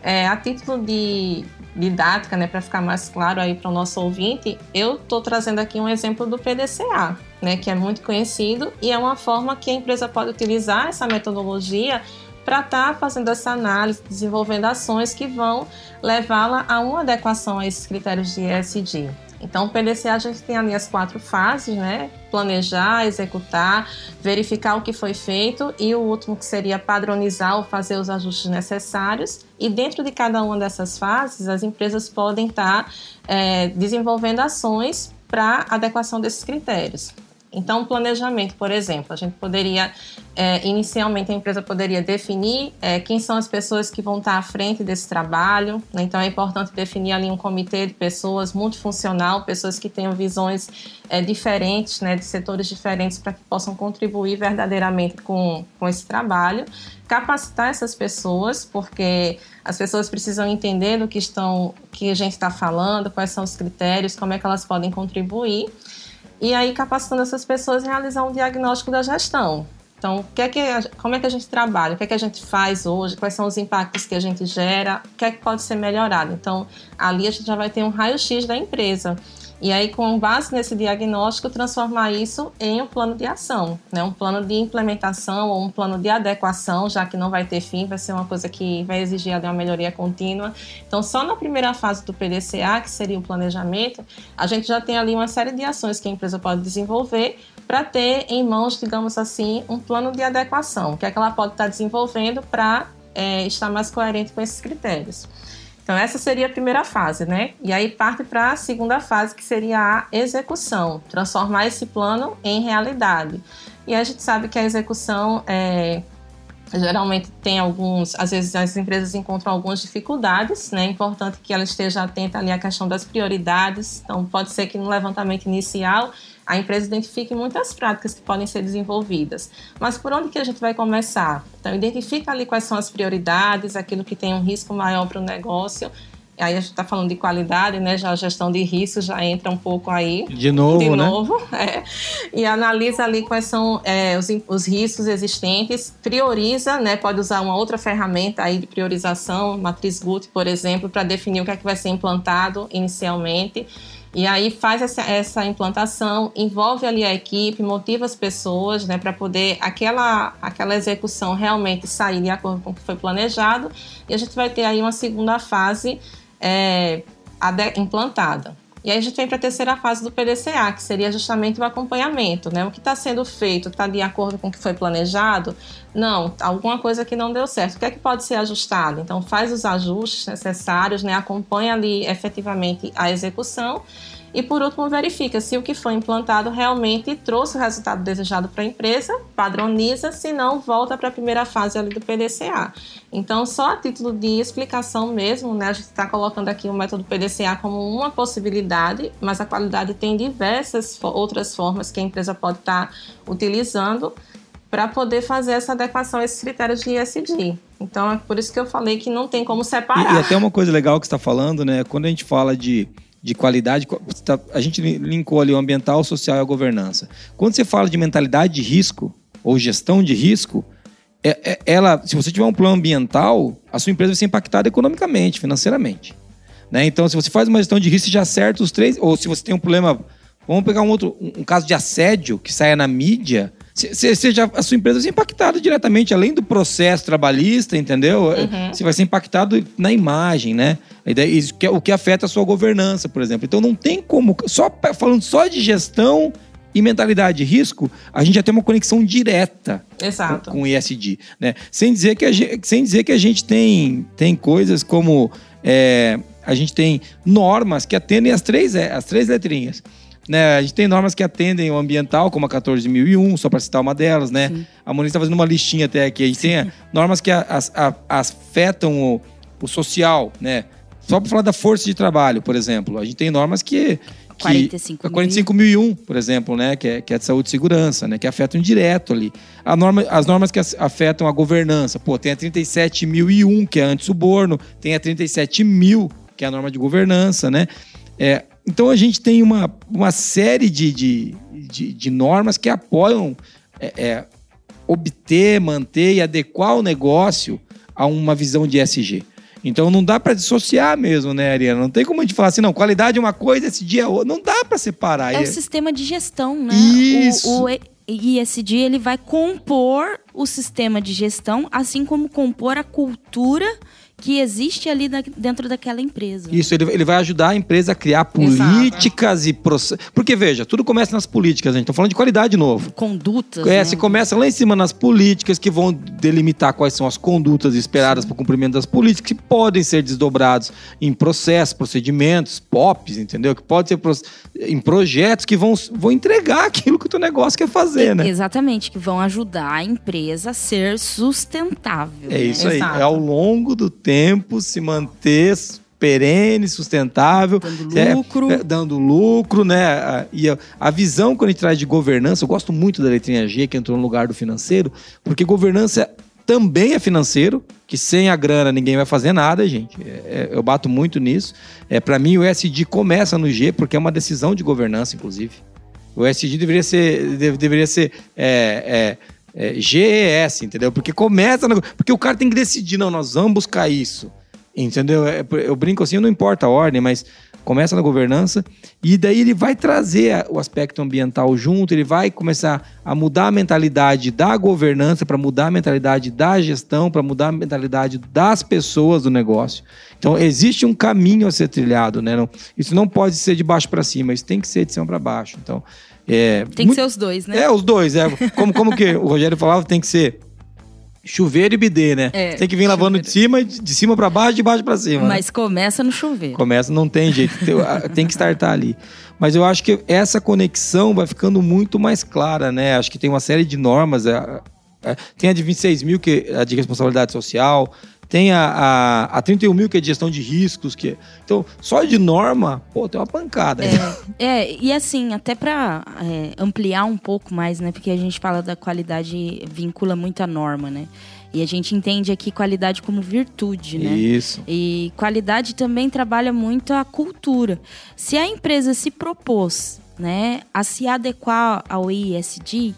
É, a título de didática, né, para ficar mais claro aí para o nosso ouvinte, eu estou trazendo aqui um exemplo do P D C A, né, que é muito conhecido e é uma forma que a empresa pode utilizar essa metodologia para estar fazendo essa análise, desenvolvendo ações que vão levá-la a uma adequação a esses critérios de E S G. Então, o P D C A a gente tem ali as quatro fases, né? Planejar, executar, verificar o que foi feito e o último que seria padronizar ou fazer os ajustes necessários. E dentro de cada uma dessas fases, as empresas podem estar é, desenvolvendo ações para adequação desses critérios. Então, o planejamento, por exemplo, a gente poderia, é, inicialmente a empresa poderia definir é, quem são as pessoas que vão estar à frente desse trabalho, né? Então é importante definir ali um comitê de pessoas multifuncional, pessoas que tenham visões é, diferentes, né, de setores diferentes, para que possam contribuir verdadeiramente com, com esse trabalho. Capacitar essas pessoas, porque as pessoas precisam entender do que, estão, que a gente está falando, quais são os critérios, como é que elas podem contribuir. E aí, capacitando essas pessoas, realizar um diagnóstico da gestão. Então, o que é que a, como é que a gente trabalha? O que é que a gente faz hoje? Quais são os impactos que a gente gera? O que é que pode ser melhorado? Então, ali a gente já vai ter um raio-x da empresa. E aí, com base nesse diagnóstico, transformar isso em um plano de ação, né? Um plano de implementação ou um plano de adequação, já que não vai ter fim, vai ser uma coisa que vai exigir uma melhoria contínua. Então, só na primeira fase do P D C A, que seria o planejamento, a gente já tem ali uma série de ações que a empresa pode desenvolver para ter em mãos, digamos assim, um plano de adequação, que é que ela pode estar desenvolvendo para é, estar mais coerente com esses critérios. Então, essa seria a primeira fase, né? E aí parte para a segunda fase, que seria a execução, transformar esse plano em realidade. E a gente sabe que a execução, é, geralmente tem alguns, às vezes as empresas encontram algumas dificuldades, né? É importante que ela esteja atenta ali à questão das prioridades. Então, pode ser que no levantamento inicial a empresa identifique muitas práticas que podem ser desenvolvidas. Mas por onde que a gente vai começar? Então, identifica ali quais são as prioridades, aquilo que tem um risco maior para o negócio. Aí a gente está falando de qualidade, né? Já a gestão de risco já entra um pouco aí. De novo, de novo né? É. E analisa ali quais são é, os, os riscos existentes. Prioriza, né? Pode usar uma outra ferramenta aí de priorização, matriz G U T, por exemplo, para definir o que é que vai ser implantado inicialmente. E aí faz essa, essa implantação, envolve ali a equipe, motiva as pessoas, né, para poder aquela, aquela execução realmente sair de acordo com o que foi planejado. E a gente vai ter aí uma segunda fase é, implantada. E aí a gente vem para a terceira fase do P D C A, que seria justamente o acompanhamento, né? O que está sendo feito está de acordo com o que foi planejado? Não, alguma coisa que não deu certo. O que é que pode ser ajustado? Então, faz os ajustes necessários, né? Acompanha ali efetivamente a execução. E, por último, verifica se o que foi implantado realmente trouxe o resultado desejado para a empresa, padroniza, se não, volta para a primeira fase ali do P D C A. Então, só a título de explicação mesmo, né, a gente está colocando aqui o método P D C A como uma possibilidade, mas a qualidade tem diversas outras formas que a empresa pode estar tá utilizando para poder fazer essa adequação a esses critérios de E S G. Então, é por isso que eu falei que não tem como separar. E, e até uma coisa legal que você está falando, né, quando a gente fala de... de qualidade, a gente linkou ali o ambiental, o social e a governança. Quando você fala de mentalidade de risco ou gestão de risco, é, é, ela, se você tiver um plano ambiental, a sua empresa vai ser impactada economicamente, financeiramente. Né? Então, se você faz uma gestão de risco, você já acerta os três... Ou se você tem um problema... Vamos pegar um outro um caso de assédio que saia na mídia... Você, você já, a sua empresa vai ser impactada diretamente, além do processo trabalhista, entendeu? Uhum. Você vai ser impactado na imagem, né? Isso que, o que afeta a sua governança, por exemplo. Então não tem como, só, falando só de gestão e mentalidade de risco, a gente já tem uma conexão direta Exato. Com o E S G. Né? Sem dizer que a gente, sem dizer que a gente tem, tem coisas como... É, a gente tem normas que atendem as três, as três letrinhas. Né? A gente tem normas que atendem o ambiental, como a quatorze mil e um, só para citar uma delas, né? Sim. A Monise está fazendo uma listinha até aqui. A gente Sim. tem normas que a, a, a, afetam o, o social, né? Só para falar da força de trabalho, por exemplo. A gente tem normas que... que quarenta e cinco mil. quarenta e cinco mil e um, por exemplo, né? Que é, que é de saúde e segurança, né? Que afetam direto ali. A norma, as normas que afetam a governança. Pô, tem a trinta e sete mil e um, que é anti-suborno. Tem a trinta e sete mil, que é a norma de governança, né? É... Então, a gente tem uma, uma série de, de, de, de normas que apoiam é, é, obter, manter e adequar o negócio a uma visão de E S G. Então, não dá para dissociar mesmo, né, Ariana? Não tem como a gente falar assim, não, qualidade é uma coisa, E S G é outra. Não dá para separar. É o sistema de gestão, né? Isso! O, o E S G ele vai compor o sistema de gestão, assim como compor a cultura que existe ali na, dentro daquela empresa. Isso, ele, ele vai ajudar a empresa a criar políticas Exato. E processos. Porque, veja, tudo começa nas políticas, a gente tá falando de qualidade de novo. Condutas, é, né? Você começa lá em cima nas políticas que vão delimitar quais são as condutas esperadas para o cumprimento das políticas, que podem ser desdobrados em processos, procedimentos, P O Ps, entendeu? Que pode ser pro... em projetos que vão, vão entregar aquilo que o teu negócio quer fazer, né? Exatamente, que vão ajudar a empresa a ser sustentável. É isso né? aí, Exato. É ao longo do tempo Tempo, se manter perene, sustentável, dando lucro, é, é, dando lucro né? A, e a, a visão quando a gente traz de governança, eu gosto muito da letrinha G que entrou no lugar do financeiro, porque governança também é financeiro, que sem a grana ninguém vai fazer nada, gente. É, eu bato muito nisso. É, para mim, o E S G começa no G, porque é uma decisão de governança, inclusive. O E S G deveria ser. Deve, deveria ser é, é, É, G E S, entendeu? Porque começa... No... Porque o cara tem que decidir, não, nós vamos buscar isso. Entendeu? Eu brinco assim, não importa a ordem, mas começa na governança e daí ele vai trazer o aspecto ambiental junto, ele vai começar a mudar a mentalidade da governança para mudar a mentalidade da gestão, para mudar a mentalidade das pessoas do negócio. Então, existe um caminho a ser trilhado, né? Não, isso não pode ser de baixo para cima, isso tem que ser de cima para baixo. Então, é, tem que muito... ser os dois, né? É, os dois. É. Como, como que o Rogério falava, tem que ser... Chuveiro e bidê, né? É, tem que vir chuveiro. Lavando de cima, de cima pra baixo, de baixo pra cima. Mas né? começa no chuveiro. Começa, não tem jeito. Tem que startar ali. Mas eu acho que essa conexão vai ficando muito mais clara, né? Acho que tem uma série de normas. Tem a de vinte e seis mil, que é a de responsabilidade social. Tem a, a, a trinta e um mil, que é de gestão de riscos. Que... Então, só de norma, pô, tem uma pancada. É, é e assim, até para é, ampliar um pouco mais, né? Porque a gente fala da qualidade, vincula muito a norma, né? E a gente entende aqui qualidade como virtude, né? Isso. E qualidade também trabalha muito a cultura. Se a empresa se propôs, né, a se adequar ao E S G...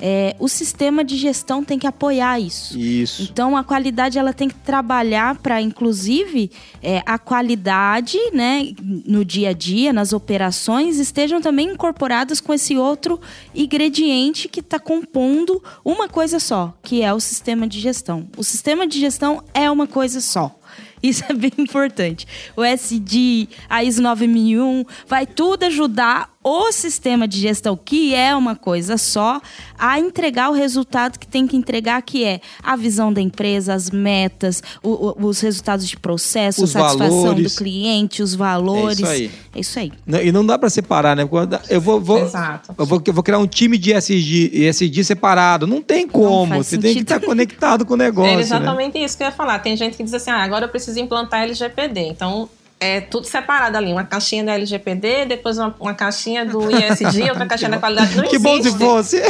É, o sistema de gestão tem que apoiar isso. Isso. Então, a qualidade ela tem que trabalhar para, inclusive, é, a qualidade né, no dia a dia, nas operações, estejam também incorporadas com esse outro ingrediente que está compondo uma coisa só, que é o sistema de gestão. O sistema de gestão é uma coisa só. Isso é bem importante. O E S G, a I S O nove mil e um, vai tudo ajudar o sistema de gestão, que é uma coisa só, a entregar o resultado que tem que entregar, que é a visão da empresa, as metas, o, o, os resultados de processo, os a satisfação valores. do cliente, os valores. É isso aí. É isso aí. Não, e não dá para separar, né? Eu vou, vou, Exato. Eu vou, eu vou criar um time de E S G separado. Não tem como. Não, você tem que estar conectado com o negócio. É exatamente, né? Isso que eu ia falar. Tem gente que diz assim, ah, agora eu preciso implantar L G P D. Então... é tudo separado ali, uma caixinha da L G P D, depois uma, uma caixinha do I S G, outra caixinha da qualidade. Não existe. Que bom se fosse!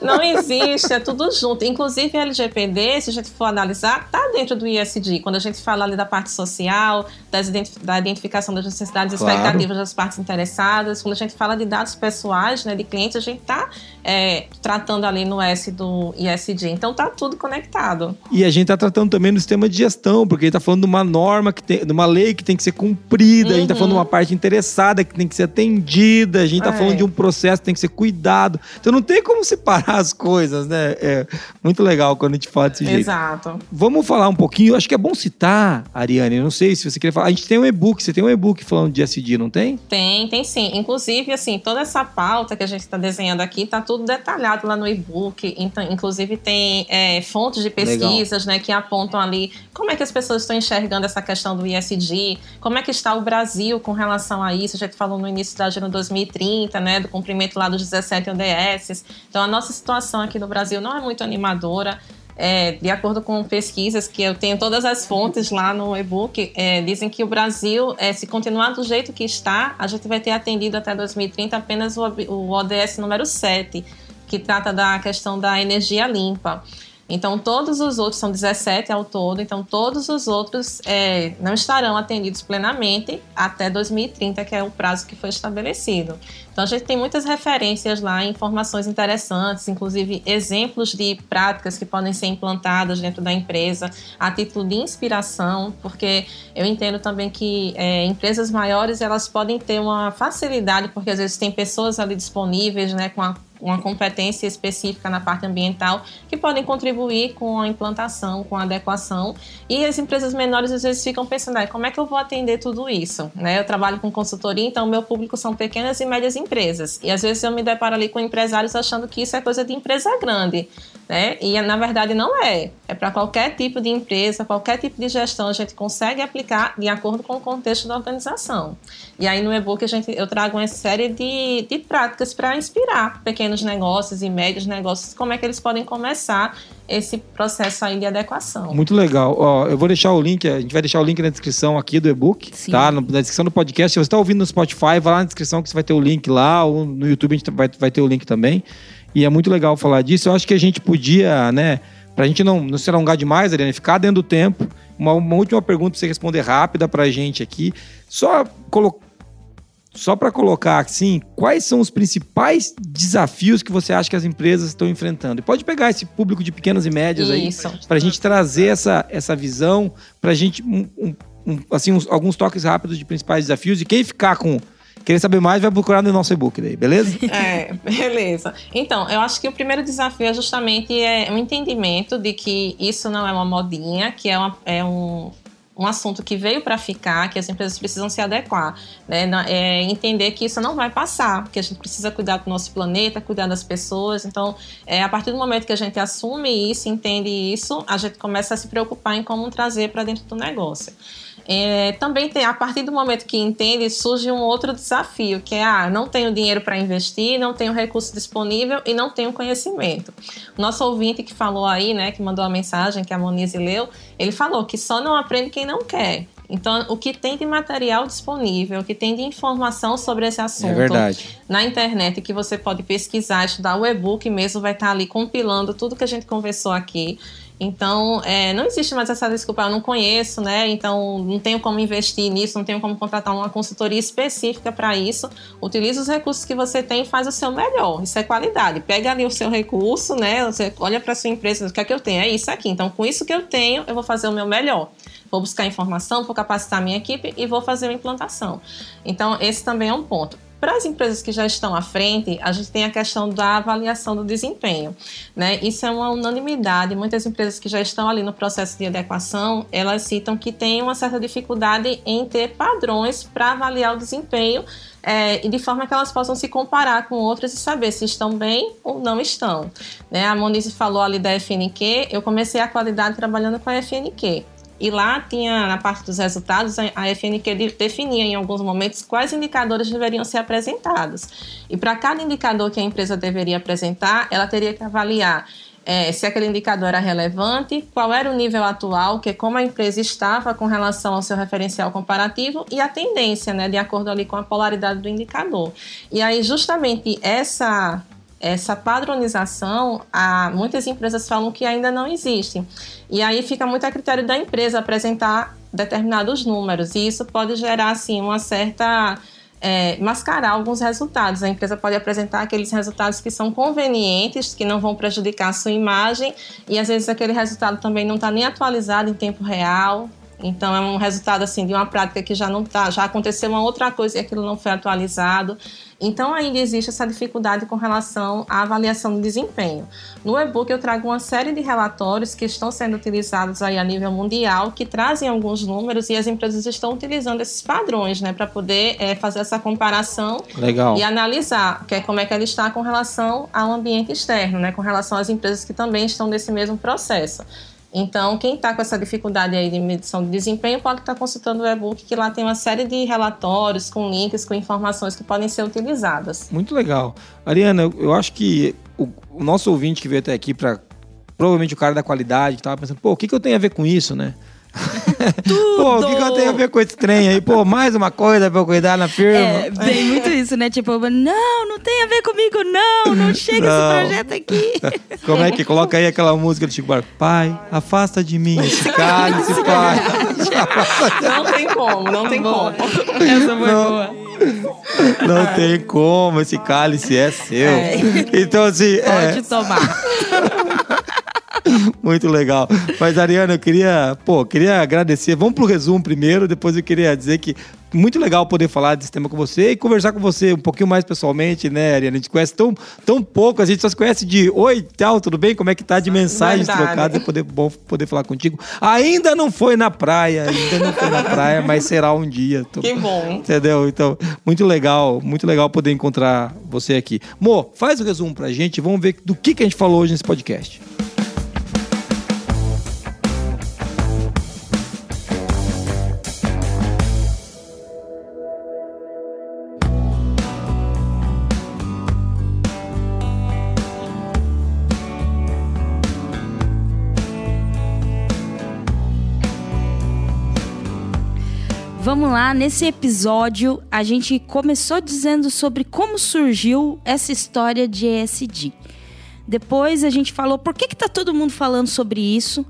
Não existe, é tudo junto. Inclusive a L G P D, se a gente for analisar, está dentro do I S G. Quando a gente fala ali da parte social, das identif- da identificação das necessidades, claro, expectativas das partes interessadas, quando a gente fala de dados pessoais, né, de clientes, a gente está é, tratando ali no S do I S G. Então está tudo conectado. E a gente está tratando também no sistema de gestão, porque ele está falando de uma norma, que tem, de uma lei que tem que ser cumprida, uhum. A gente tá falando de uma parte interessada que tem que ser atendida, a gente tá é. falando de um processo que tem que ser cuidado. Então não tem como separar as coisas, né? É muito legal quando a gente fala desse jeito. Exato. Vamos falar um pouquinho, acho que é bom citar, Ariane, eu não sei se você queria falar, a gente tem um e-book, você tem um e-book falando de S D, não tem? Tem, tem sim. Inclusive, assim, toda essa pauta que a gente tá desenhando aqui, tá tudo detalhado lá no e-book, então, inclusive tem é, fontes de pesquisas, legal, né, que apontam ali como é que as pessoas estão enxergando essa questão do I S D, como é que está o Brasil com relação a isso. A gente falou no início da Agenda dois mil e trinta, né, do cumprimento lá dos dezessete O D S. Então, a nossa situação aqui no Brasil não é muito animadora. É, de acordo com pesquisas, que eu tenho todas as fontes lá no e-book, é, dizem que o Brasil, é, se continuar do jeito que está, a gente vai ter atendido até dois mil e trinta apenas o, o O D S número sete, que trata da questão da energia limpa. Então, todos os outros, são dezessete ao todo, então todos os outros é, não estarão atendidos plenamente até dois mil e trinta, que é o prazo que foi estabelecido. Então, a gente tem muitas referências lá, informações interessantes, inclusive exemplos de práticas que podem ser implantadas dentro da empresa, a título de inspiração, porque eu entendo também que é, empresas maiores, elas podem ter uma facilidade, porque às vezes tem pessoas ali disponíveis, né, com a uma competência específica na parte ambiental, que podem contribuir com a implantação, com a adequação. E as empresas menores, às vezes, ficam pensando, ah, como é que eu vou atender tudo isso? Né? Eu trabalho com consultoria, então meu público são pequenas e médias empresas. E, às vezes, eu me deparo ali com empresários achando que isso é coisa de empresa grande. Né? E, na verdade, não é. É para qualquer tipo de empresa, qualquer tipo de gestão, a gente consegue aplicar de acordo com o contexto da organização. E aí, no e-book, a gente, eu trago uma série de, de práticas para inspirar pequenos pequenos negócios e médios negócios, como é que eles podem começar esse processo aí de adequação. Muito legal. Ó, eu vou deixar o link, a gente vai deixar o link na descrição aqui do e-book, sim, tá? Na descrição do podcast. Se você está ouvindo no Spotify, vai lá na descrição que você vai ter o link lá, ou no YouTube a gente vai, vai ter o link também. E é muito legal falar disso. Eu acho que a gente podia, né, pra gente não, não se alongar demais, Ariane, ficar dentro do tempo, uma, uma última pergunta pra você responder rápida pra gente aqui. Só colocar Só para colocar assim, quais são os principais desafios que você acha que as empresas estão enfrentando? E pode pegar esse público de pequenas e médias isso, aí, para a gente trazer essa, essa visão, para a gente, um, um, assim, uns, alguns toques rápidos de principais desafios. E quem ficar com... querer saber mais, vai procurar no nosso e-book daí, beleza? É, beleza. Então, eu acho que o primeiro desafio é justamente é o entendimento de que isso não é uma modinha, que é, uma, é um... um assunto que veio para ficar, que as empresas precisam se adequar, né? É entender que isso não vai passar, que a gente precisa cuidar do nosso planeta, cuidar das pessoas. Então, é, a partir do momento que a gente assume isso, entende isso, a gente começa a se preocupar em como trazer para dentro do negócio. É, também tem, a partir do momento que entende, surge um outro desafio, que é, ah, não tenho dinheiro para investir, não tenho recurso disponível e não tenho conhecimento. O nosso ouvinte que falou aí, né, que mandou a mensagem, que a Monise leu, ele falou que só não aprende quem não quer. Então, o que tem de material disponível, o que tem de informação sobre esse assunto é verdade. Na internet, que você pode pesquisar, estudar, o e-book mesmo vai estar ali compilando tudo que a gente conversou aqui. Então, é, não existe mais essa desculpa, eu não conheço, né? Então, não tenho como investir nisso, não tenho como contratar uma consultoria específica para isso. Utilize os recursos que você tem e faz o seu melhor. Isso é qualidade. Pega ali o seu recurso, né? Você olha para a sua empresa, o que é que eu tenho? É isso aqui. Então, com isso que eu tenho, eu vou fazer o meu melhor. Vou buscar informação, vou capacitar a minha equipe e vou fazer a implantação. Então, esse também é um ponto. Para as empresas que já estão à frente, a gente tem a questão da avaliação do desempenho, né? Isso é uma unanimidade. Muitas empresas que já estão ali no processo de adequação, elas citam que tem uma certa dificuldade em ter padrões para avaliar o desempenho É, e de forma que elas possam se comparar com outras e saber se estão bem ou não estão, né? A Monise falou ali da F N Q, eu comecei a qualidade trabalhando com a F N Q. E lá tinha, na parte dos resultados, a F N Q definia em alguns momentos quais indicadores deveriam ser apresentados. E para cada indicador que a empresa deveria apresentar, ela teria que avaliar É, se aquele indicador era relevante, qual era o nível atual, que como a empresa estava com relação ao seu referencial comparativo e a tendência, né, de acordo ali com a polaridade do indicador. E aí justamente essa, essa padronização, a, muitas empresas falam que ainda não existe. E aí fica muito a critério da empresa apresentar determinados números e isso pode gerar assim, uma certa... É, mascarar alguns resultados. A empresa pode apresentar aqueles resultados que são convenientes, que não vão prejudicar a sua imagem, e às vezes aquele resultado também não está nem atualizado em tempo real. Então é um resultado assim de uma prática que já não está, já aconteceu uma outra coisa e aquilo não foi atualizado. Então ainda existe essa dificuldade com relação à avaliação de desempenho. No e-book eu trago uma série de relatórios que estão sendo utilizados aí a nível mundial, que trazem alguns números e as empresas estão utilizando esses padrões, né, para poder é, fazer essa comparação. Legal. E analisar que é, como é que ela está com relação ao ambiente externo, né, com relação às empresas que também estão nesse mesmo processo. Então, quem está com essa dificuldade aí de medição de desempenho pode estar tá consultando o e-book, que lá tem uma série de relatórios com links, com informações que podem ser utilizadas. Muito legal. Ariana, eu acho que o, o nosso ouvinte que veio até aqui, pra, provavelmente o cara da qualidade, que estava pensando, pô, o que, que eu tenho a ver com isso, né? Tudo. Pô, o que, que eu tenho a ver com esse trem aí? Pô, mais uma coisa pra eu cuidar na firma. É, tem muito isso, né? Tipo, não, não tem a ver comigo, não. Não chega não. Esse projeto aqui. Como é que coloca aí aquela música do Chico Buarque? Pai, afasta de mim esse cálice, pai. Não tem como, não tem boa. como. Essa foi não. boa. Não tem como, esse cálice é seu. É. Então, assim. Pode é. tomar. Muito legal. Mas, Ariana, eu queria, pô, queria agradecer. Vamos pro resumo primeiro, depois eu queria dizer que muito legal poder falar desse tema com você e conversar com você um pouquinho mais pessoalmente, né, Ariana? A gente conhece tão, tão pouco, a gente só se conhece de oi, tal, tudo bem? Como é que tá? De mensagens Verdade. trocadas, é poder, bom poder falar contigo. Ainda não foi na praia, ainda não foi na praia, mas será um dia. Tô... Que bom. Entendeu? Então, muito legal, muito legal poder encontrar você aqui. Mo, faz o resumo pra gente, vamos ver do que, que a gente falou hoje nesse podcast. Vamos lá, nesse episódio a gente começou dizendo sobre como surgiu essa história de E S G. Depois a gente falou por que que tá todo mundo falando sobre isso.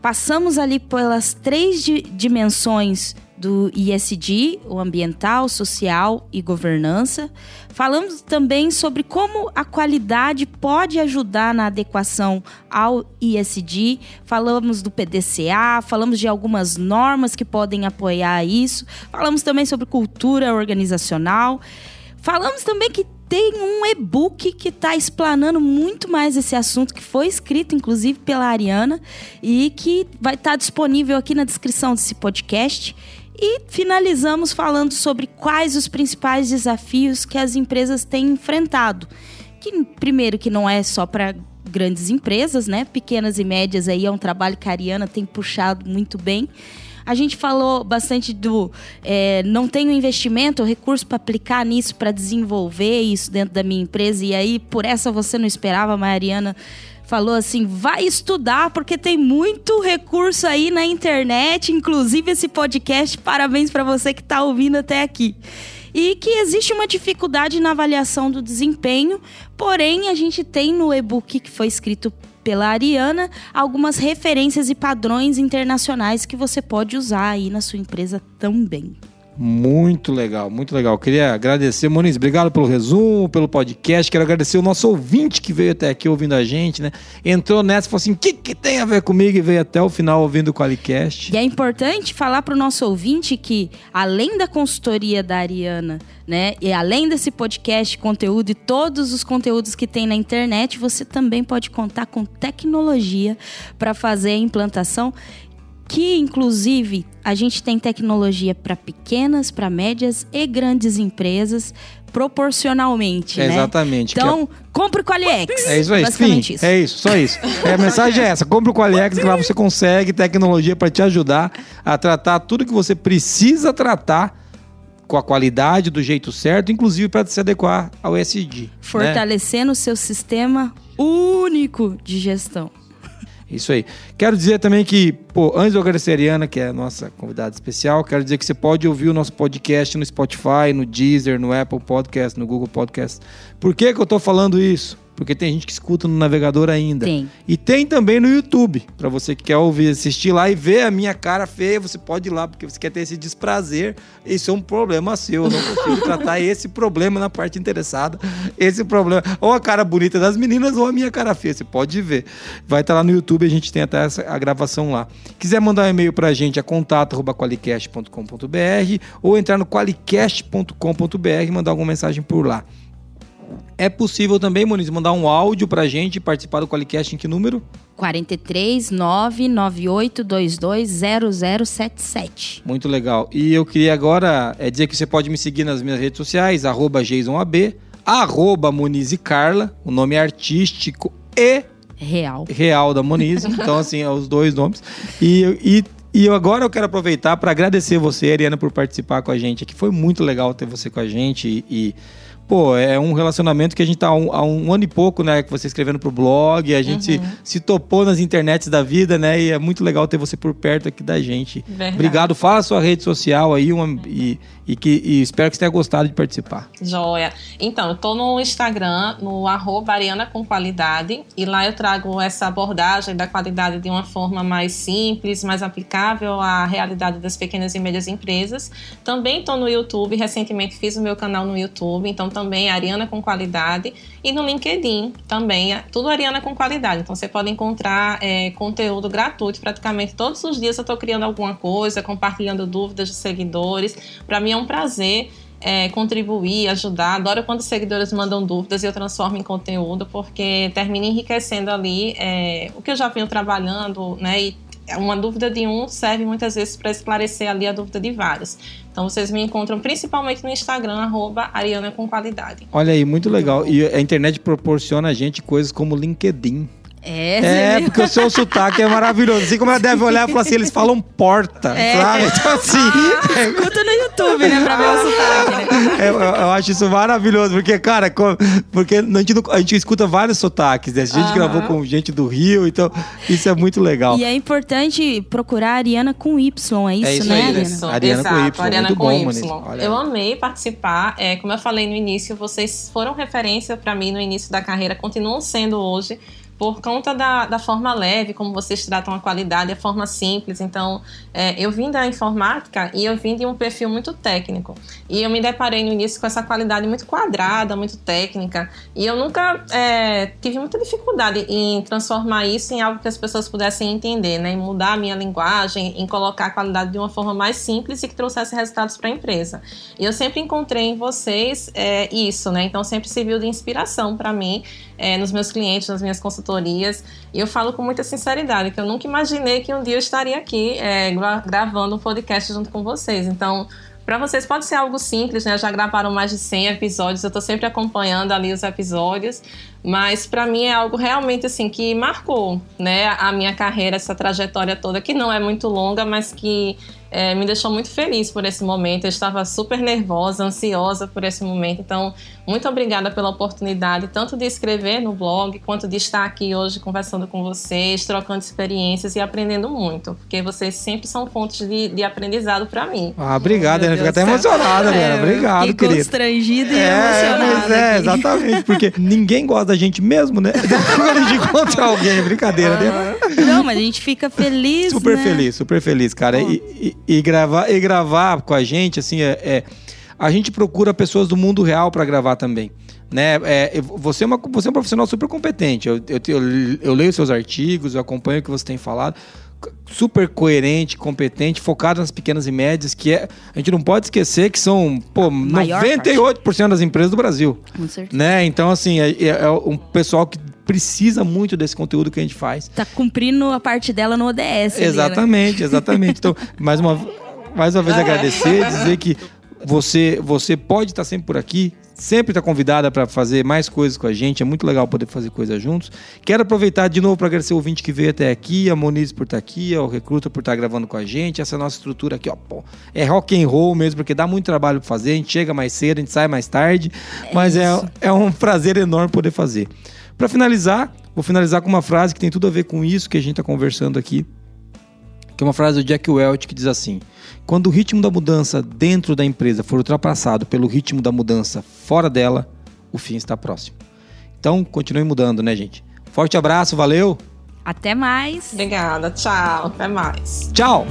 Passamos ali pelas três di- dimensões do E S G, o ambiental, social e governança. Falamos também sobre como a qualidade pode ajudar na adequação ao E S G. Falamos do P D C A, falamos de algumas normas que podem apoiar isso. Falamos também sobre cultura organizacional. Falamos também que tem um e-book que está explanando muito mais esse assunto, que foi escrito, inclusive, pela Ariana e que vai estar tá disponível aqui na descrição desse podcast. E finalizamos falando sobre quais os principais desafios que as empresas têm enfrentado. Que, primeiro, que não é só para grandes empresas, né? Pequenas e médias aí é um trabalho que a Ariana tem puxado muito bem. A gente falou bastante do é, não tenho investimento, recurso para aplicar nisso, para desenvolver isso dentro da minha empresa. E aí, por essa você não esperava, mas a Ariana falou assim, vai estudar, porque tem muito recurso aí na internet, inclusive esse podcast. Parabéns para você que está ouvindo até aqui. E que existe uma dificuldade na avaliação do desempenho, porém a gente tem no e-book que foi escrito pela Ariana algumas referências e padrões internacionais que você pode usar aí na sua empresa também. Muito legal, muito legal. Queria agradecer, Monise, obrigado pelo resumo, pelo podcast. Quero agradecer o nosso ouvinte que veio até aqui ouvindo a gente, né? Entrou nessa e falou assim, o que, que tem a ver comigo? E veio até o final ouvindo o QualiCast. E é importante falar para o nosso ouvinte que, além da consultoria da Ariana, né? E além desse podcast, conteúdo e todos os conteúdos que tem na internet, você também pode contar com tecnologia para fazer a implantação. Que, inclusive, a gente tem tecnologia para pequenas, para médias e grandes empresas, proporcionalmente, é, né? Exatamente. Então, é... compre o Qualiex. É isso aí. Basicamente Sim, isso. É isso, só isso. É, a mensagem é essa. Compre o Qualiex, que lá você consegue tecnologia para te ajudar a tratar tudo que você precisa tratar com a qualidade, do jeito certo, inclusive para se adequar ao E S G. Fortalecendo o né? seu sistema único de gestão. Isso aí. Quero dizer também que, pô, antes de eu agradecer a Ariana, que é a nossa convidada especial, quero dizer que você pode ouvir o nosso podcast no Spotify, no Deezer, no Apple Podcast, no Google Podcast. Por que que eu tô falando isso? Porque tem gente que escuta no navegador ainda. Tem. E tem também no YouTube. Para você que quer ouvir, assistir lá e ver a minha cara feia, você pode ir lá, porque você quer ter esse desprazer. Isso é um problema seu. Eu não consigo tratar esse problema na parte interessada. Esse problema. Ou a cara bonita das meninas ou a minha cara feia. Você pode ver. Vai estar lá no YouTube, a gente tem até essa, a gravação lá. Quiser mandar um e-mail para a gente, é contato arroba qualicast ponto com ponto b r ou entrar no qualicast ponto com ponto b r e mandar alguma mensagem por lá. É possível também, Monise, mandar um áudio pra gente e participar do QualiCast em que número? quatro três, nove nove oito dois dois zero zero sete sete. Muito legal. E eu queria agora é dizer que você pode me seguir nas minhas redes sociais, arroba jasonab, arroba Monise Carla, o nome é artístico e... Real. Real da Monise. Então, assim, é os dois nomes. E... e E agora eu quero aproveitar para agradecer você, Ariana, por participar com a gente aqui. Foi muito legal ter você com a gente e, e pô, é um relacionamento que a gente tá há um, há um ano e pouco, né? Que você escrevendo pro blog, a gente uhum. se, se topou nas internets da vida, né? E é muito legal ter você por perto aqui da gente. Verdade. Obrigado. Fala a sua rede social aí uma, e, e, que, e espero que você tenha gostado de participar. Joia. Então, eu tô no Instagram, no arroba Ariana com Qualidade, e lá eu trago essa abordagem da qualidade de uma forma mais simples, mais aplicada à realidade das pequenas e médias empresas. Também estou no YouTube, recentemente fiz o meu canal no YouTube, então também Ariana com Qualidade, e no LinkedIn também, tudo Ariana com Qualidade. Então você pode encontrar é, conteúdo gratuito, praticamente todos os dias eu estou criando alguma coisa, compartilhando dúvidas de seguidores. Para mim é um prazer É, contribuir, ajudar. Adoro quando os seguidores mandam dúvidas e eu transformo em conteúdo, porque termina enriquecendo ali é, o que eu já venho trabalhando, né? E uma dúvida de um serve muitas vezes para esclarecer ali a dúvida de vários. Então vocês me encontram principalmente no Instagram, arroba Ariana com Qualidade. Olha aí, muito legal. E a internet proporciona a gente coisas como LinkedIn. É, é porque o seu sotaque é maravilhoso. Assim como ela deve olhar e falar assim, eles falam porta, é. Sabe? Então assim... Ah, é... Escuta no YouTube, né? Pra ver o sotaque, né? É, eu, eu acho isso maravilhoso, porque, cara, porque a gente, não, a gente escuta vários sotaques, né? A gente uhum. gravou com gente do Rio, então isso é muito legal. E é importante procurar a Ariana com Y, é isso, é isso né, aí, Ariana? Isso. Ariana Exato, com Y, Ariana muito com bom, Y. Eu amei participar. É, como eu falei no início, vocês foram referência pra mim no início da carreira, continuam sendo hoje, por conta da, da forma leve, como vocês tratam a qualidade, a forma simples. Então, é, eu vim da informática e eu vim de um perfil muito técnico. E eu me deparei no início com essa qualidade muito quadrada, muito técnica. E eu nunca é, tive muita dificuldade em transformar isso em algo que as pessoas pudessem entender, né? Em mudar a minha linguagem, em colocar a qualidade de uma forma mais simples e que trouxesse resultados para a empresa. E eu sempre encontrei em vocês é, isso, né? Então, sempre serviu de inspiração para mim, é, nos meus clientes, nas minhas consultorias. E eu falo com muita sinceridade que eu nunca imaginei que um dia eu estaria aqui é, gra- gravando um podcast junto com vocês. Então, para vocês pode ser algo simples, né? Já gravaram mais de cem episódios, eu tô sempre acompanhando ali os episódios, mas para mim é algo realmente assim que marcou, né, a minha carreira, essa trajetória toda, que não é muito longa, mas que é, me deixou muito feliz por esse momento. Eu estava super nervosa, ansiosa por esse momento. Então, muito obrigada pela oportunidade, tanto de escrever no blog, quanto de estar aqui hoje conversando com vocês, trocando experiências e aprendendo muito, porque vocês sempre são fontes de, de aprendizado para mim. Ah, obrigada, Ana. Fica até emocionada, Ana. Obrigado, querida. Fiquei constrangida e emocionada. Mas é, exatamente, porque ninguém gosta da gente mesmo, né? Quando a gente encontra alguém, brincadeira, né? Não, mas a gente fica feliz, super né? feliz, super feliz, cara. E, e e, e, gravar, e gravar com a gente, assim, é, é, a gente procura pessoas do mundo real para gravar também. Né? É, você, é uma, você é um profissional super competente. Eu, eu, eu, eu leio seus artigos, eu acompanho o que você tem falado. Super coerente, competente, focado nas pequenas e médias, que é, a gente não pode esquecer que são, pô, noventa e oito por cento das empresas do Brasil. Com certeza. Né? Então, assim, é, é um pessoal que precisa muito desse conteúdo que a gente faz. Tá cumprindo a parte dela no O D S. Exatamente, ali, né? Exatamente. Então, mais uma, mais uma vez agradecer, dizer que você, você pode estar sempre por aqui. Sempre está convidada para fazer mais coisas com a gente. É muito legal poder fazer coisas juntos. Quero aproveitar de novo para agradecer o ouvinte que veio até aqui, a Monise por estar aqui, ao Recruta por estar gravando com a gente. Essa nossa estrutura aqui, ó, pô, é rock and roll mesmo, porque dá muito trabalho para fazer. A gente chega mais cedo, a gente sai mais tarde. É mas é, é um prazer enorme poder fazer. Para finalizar, vou finalizar com uma frase que tem tudo a ver com isso que a gente está conversando aqui, que é uma frase do Jack Welch que diz assim: quando o ritmo da mudança dentro da empresa for ultrapassado pelo ritmo da mudança fora dela, o fim está próximo. Então, continue mudando, né, gente? Forte abraço, valeu! Até mais! Obrigada, tchau, até mais! Tchau!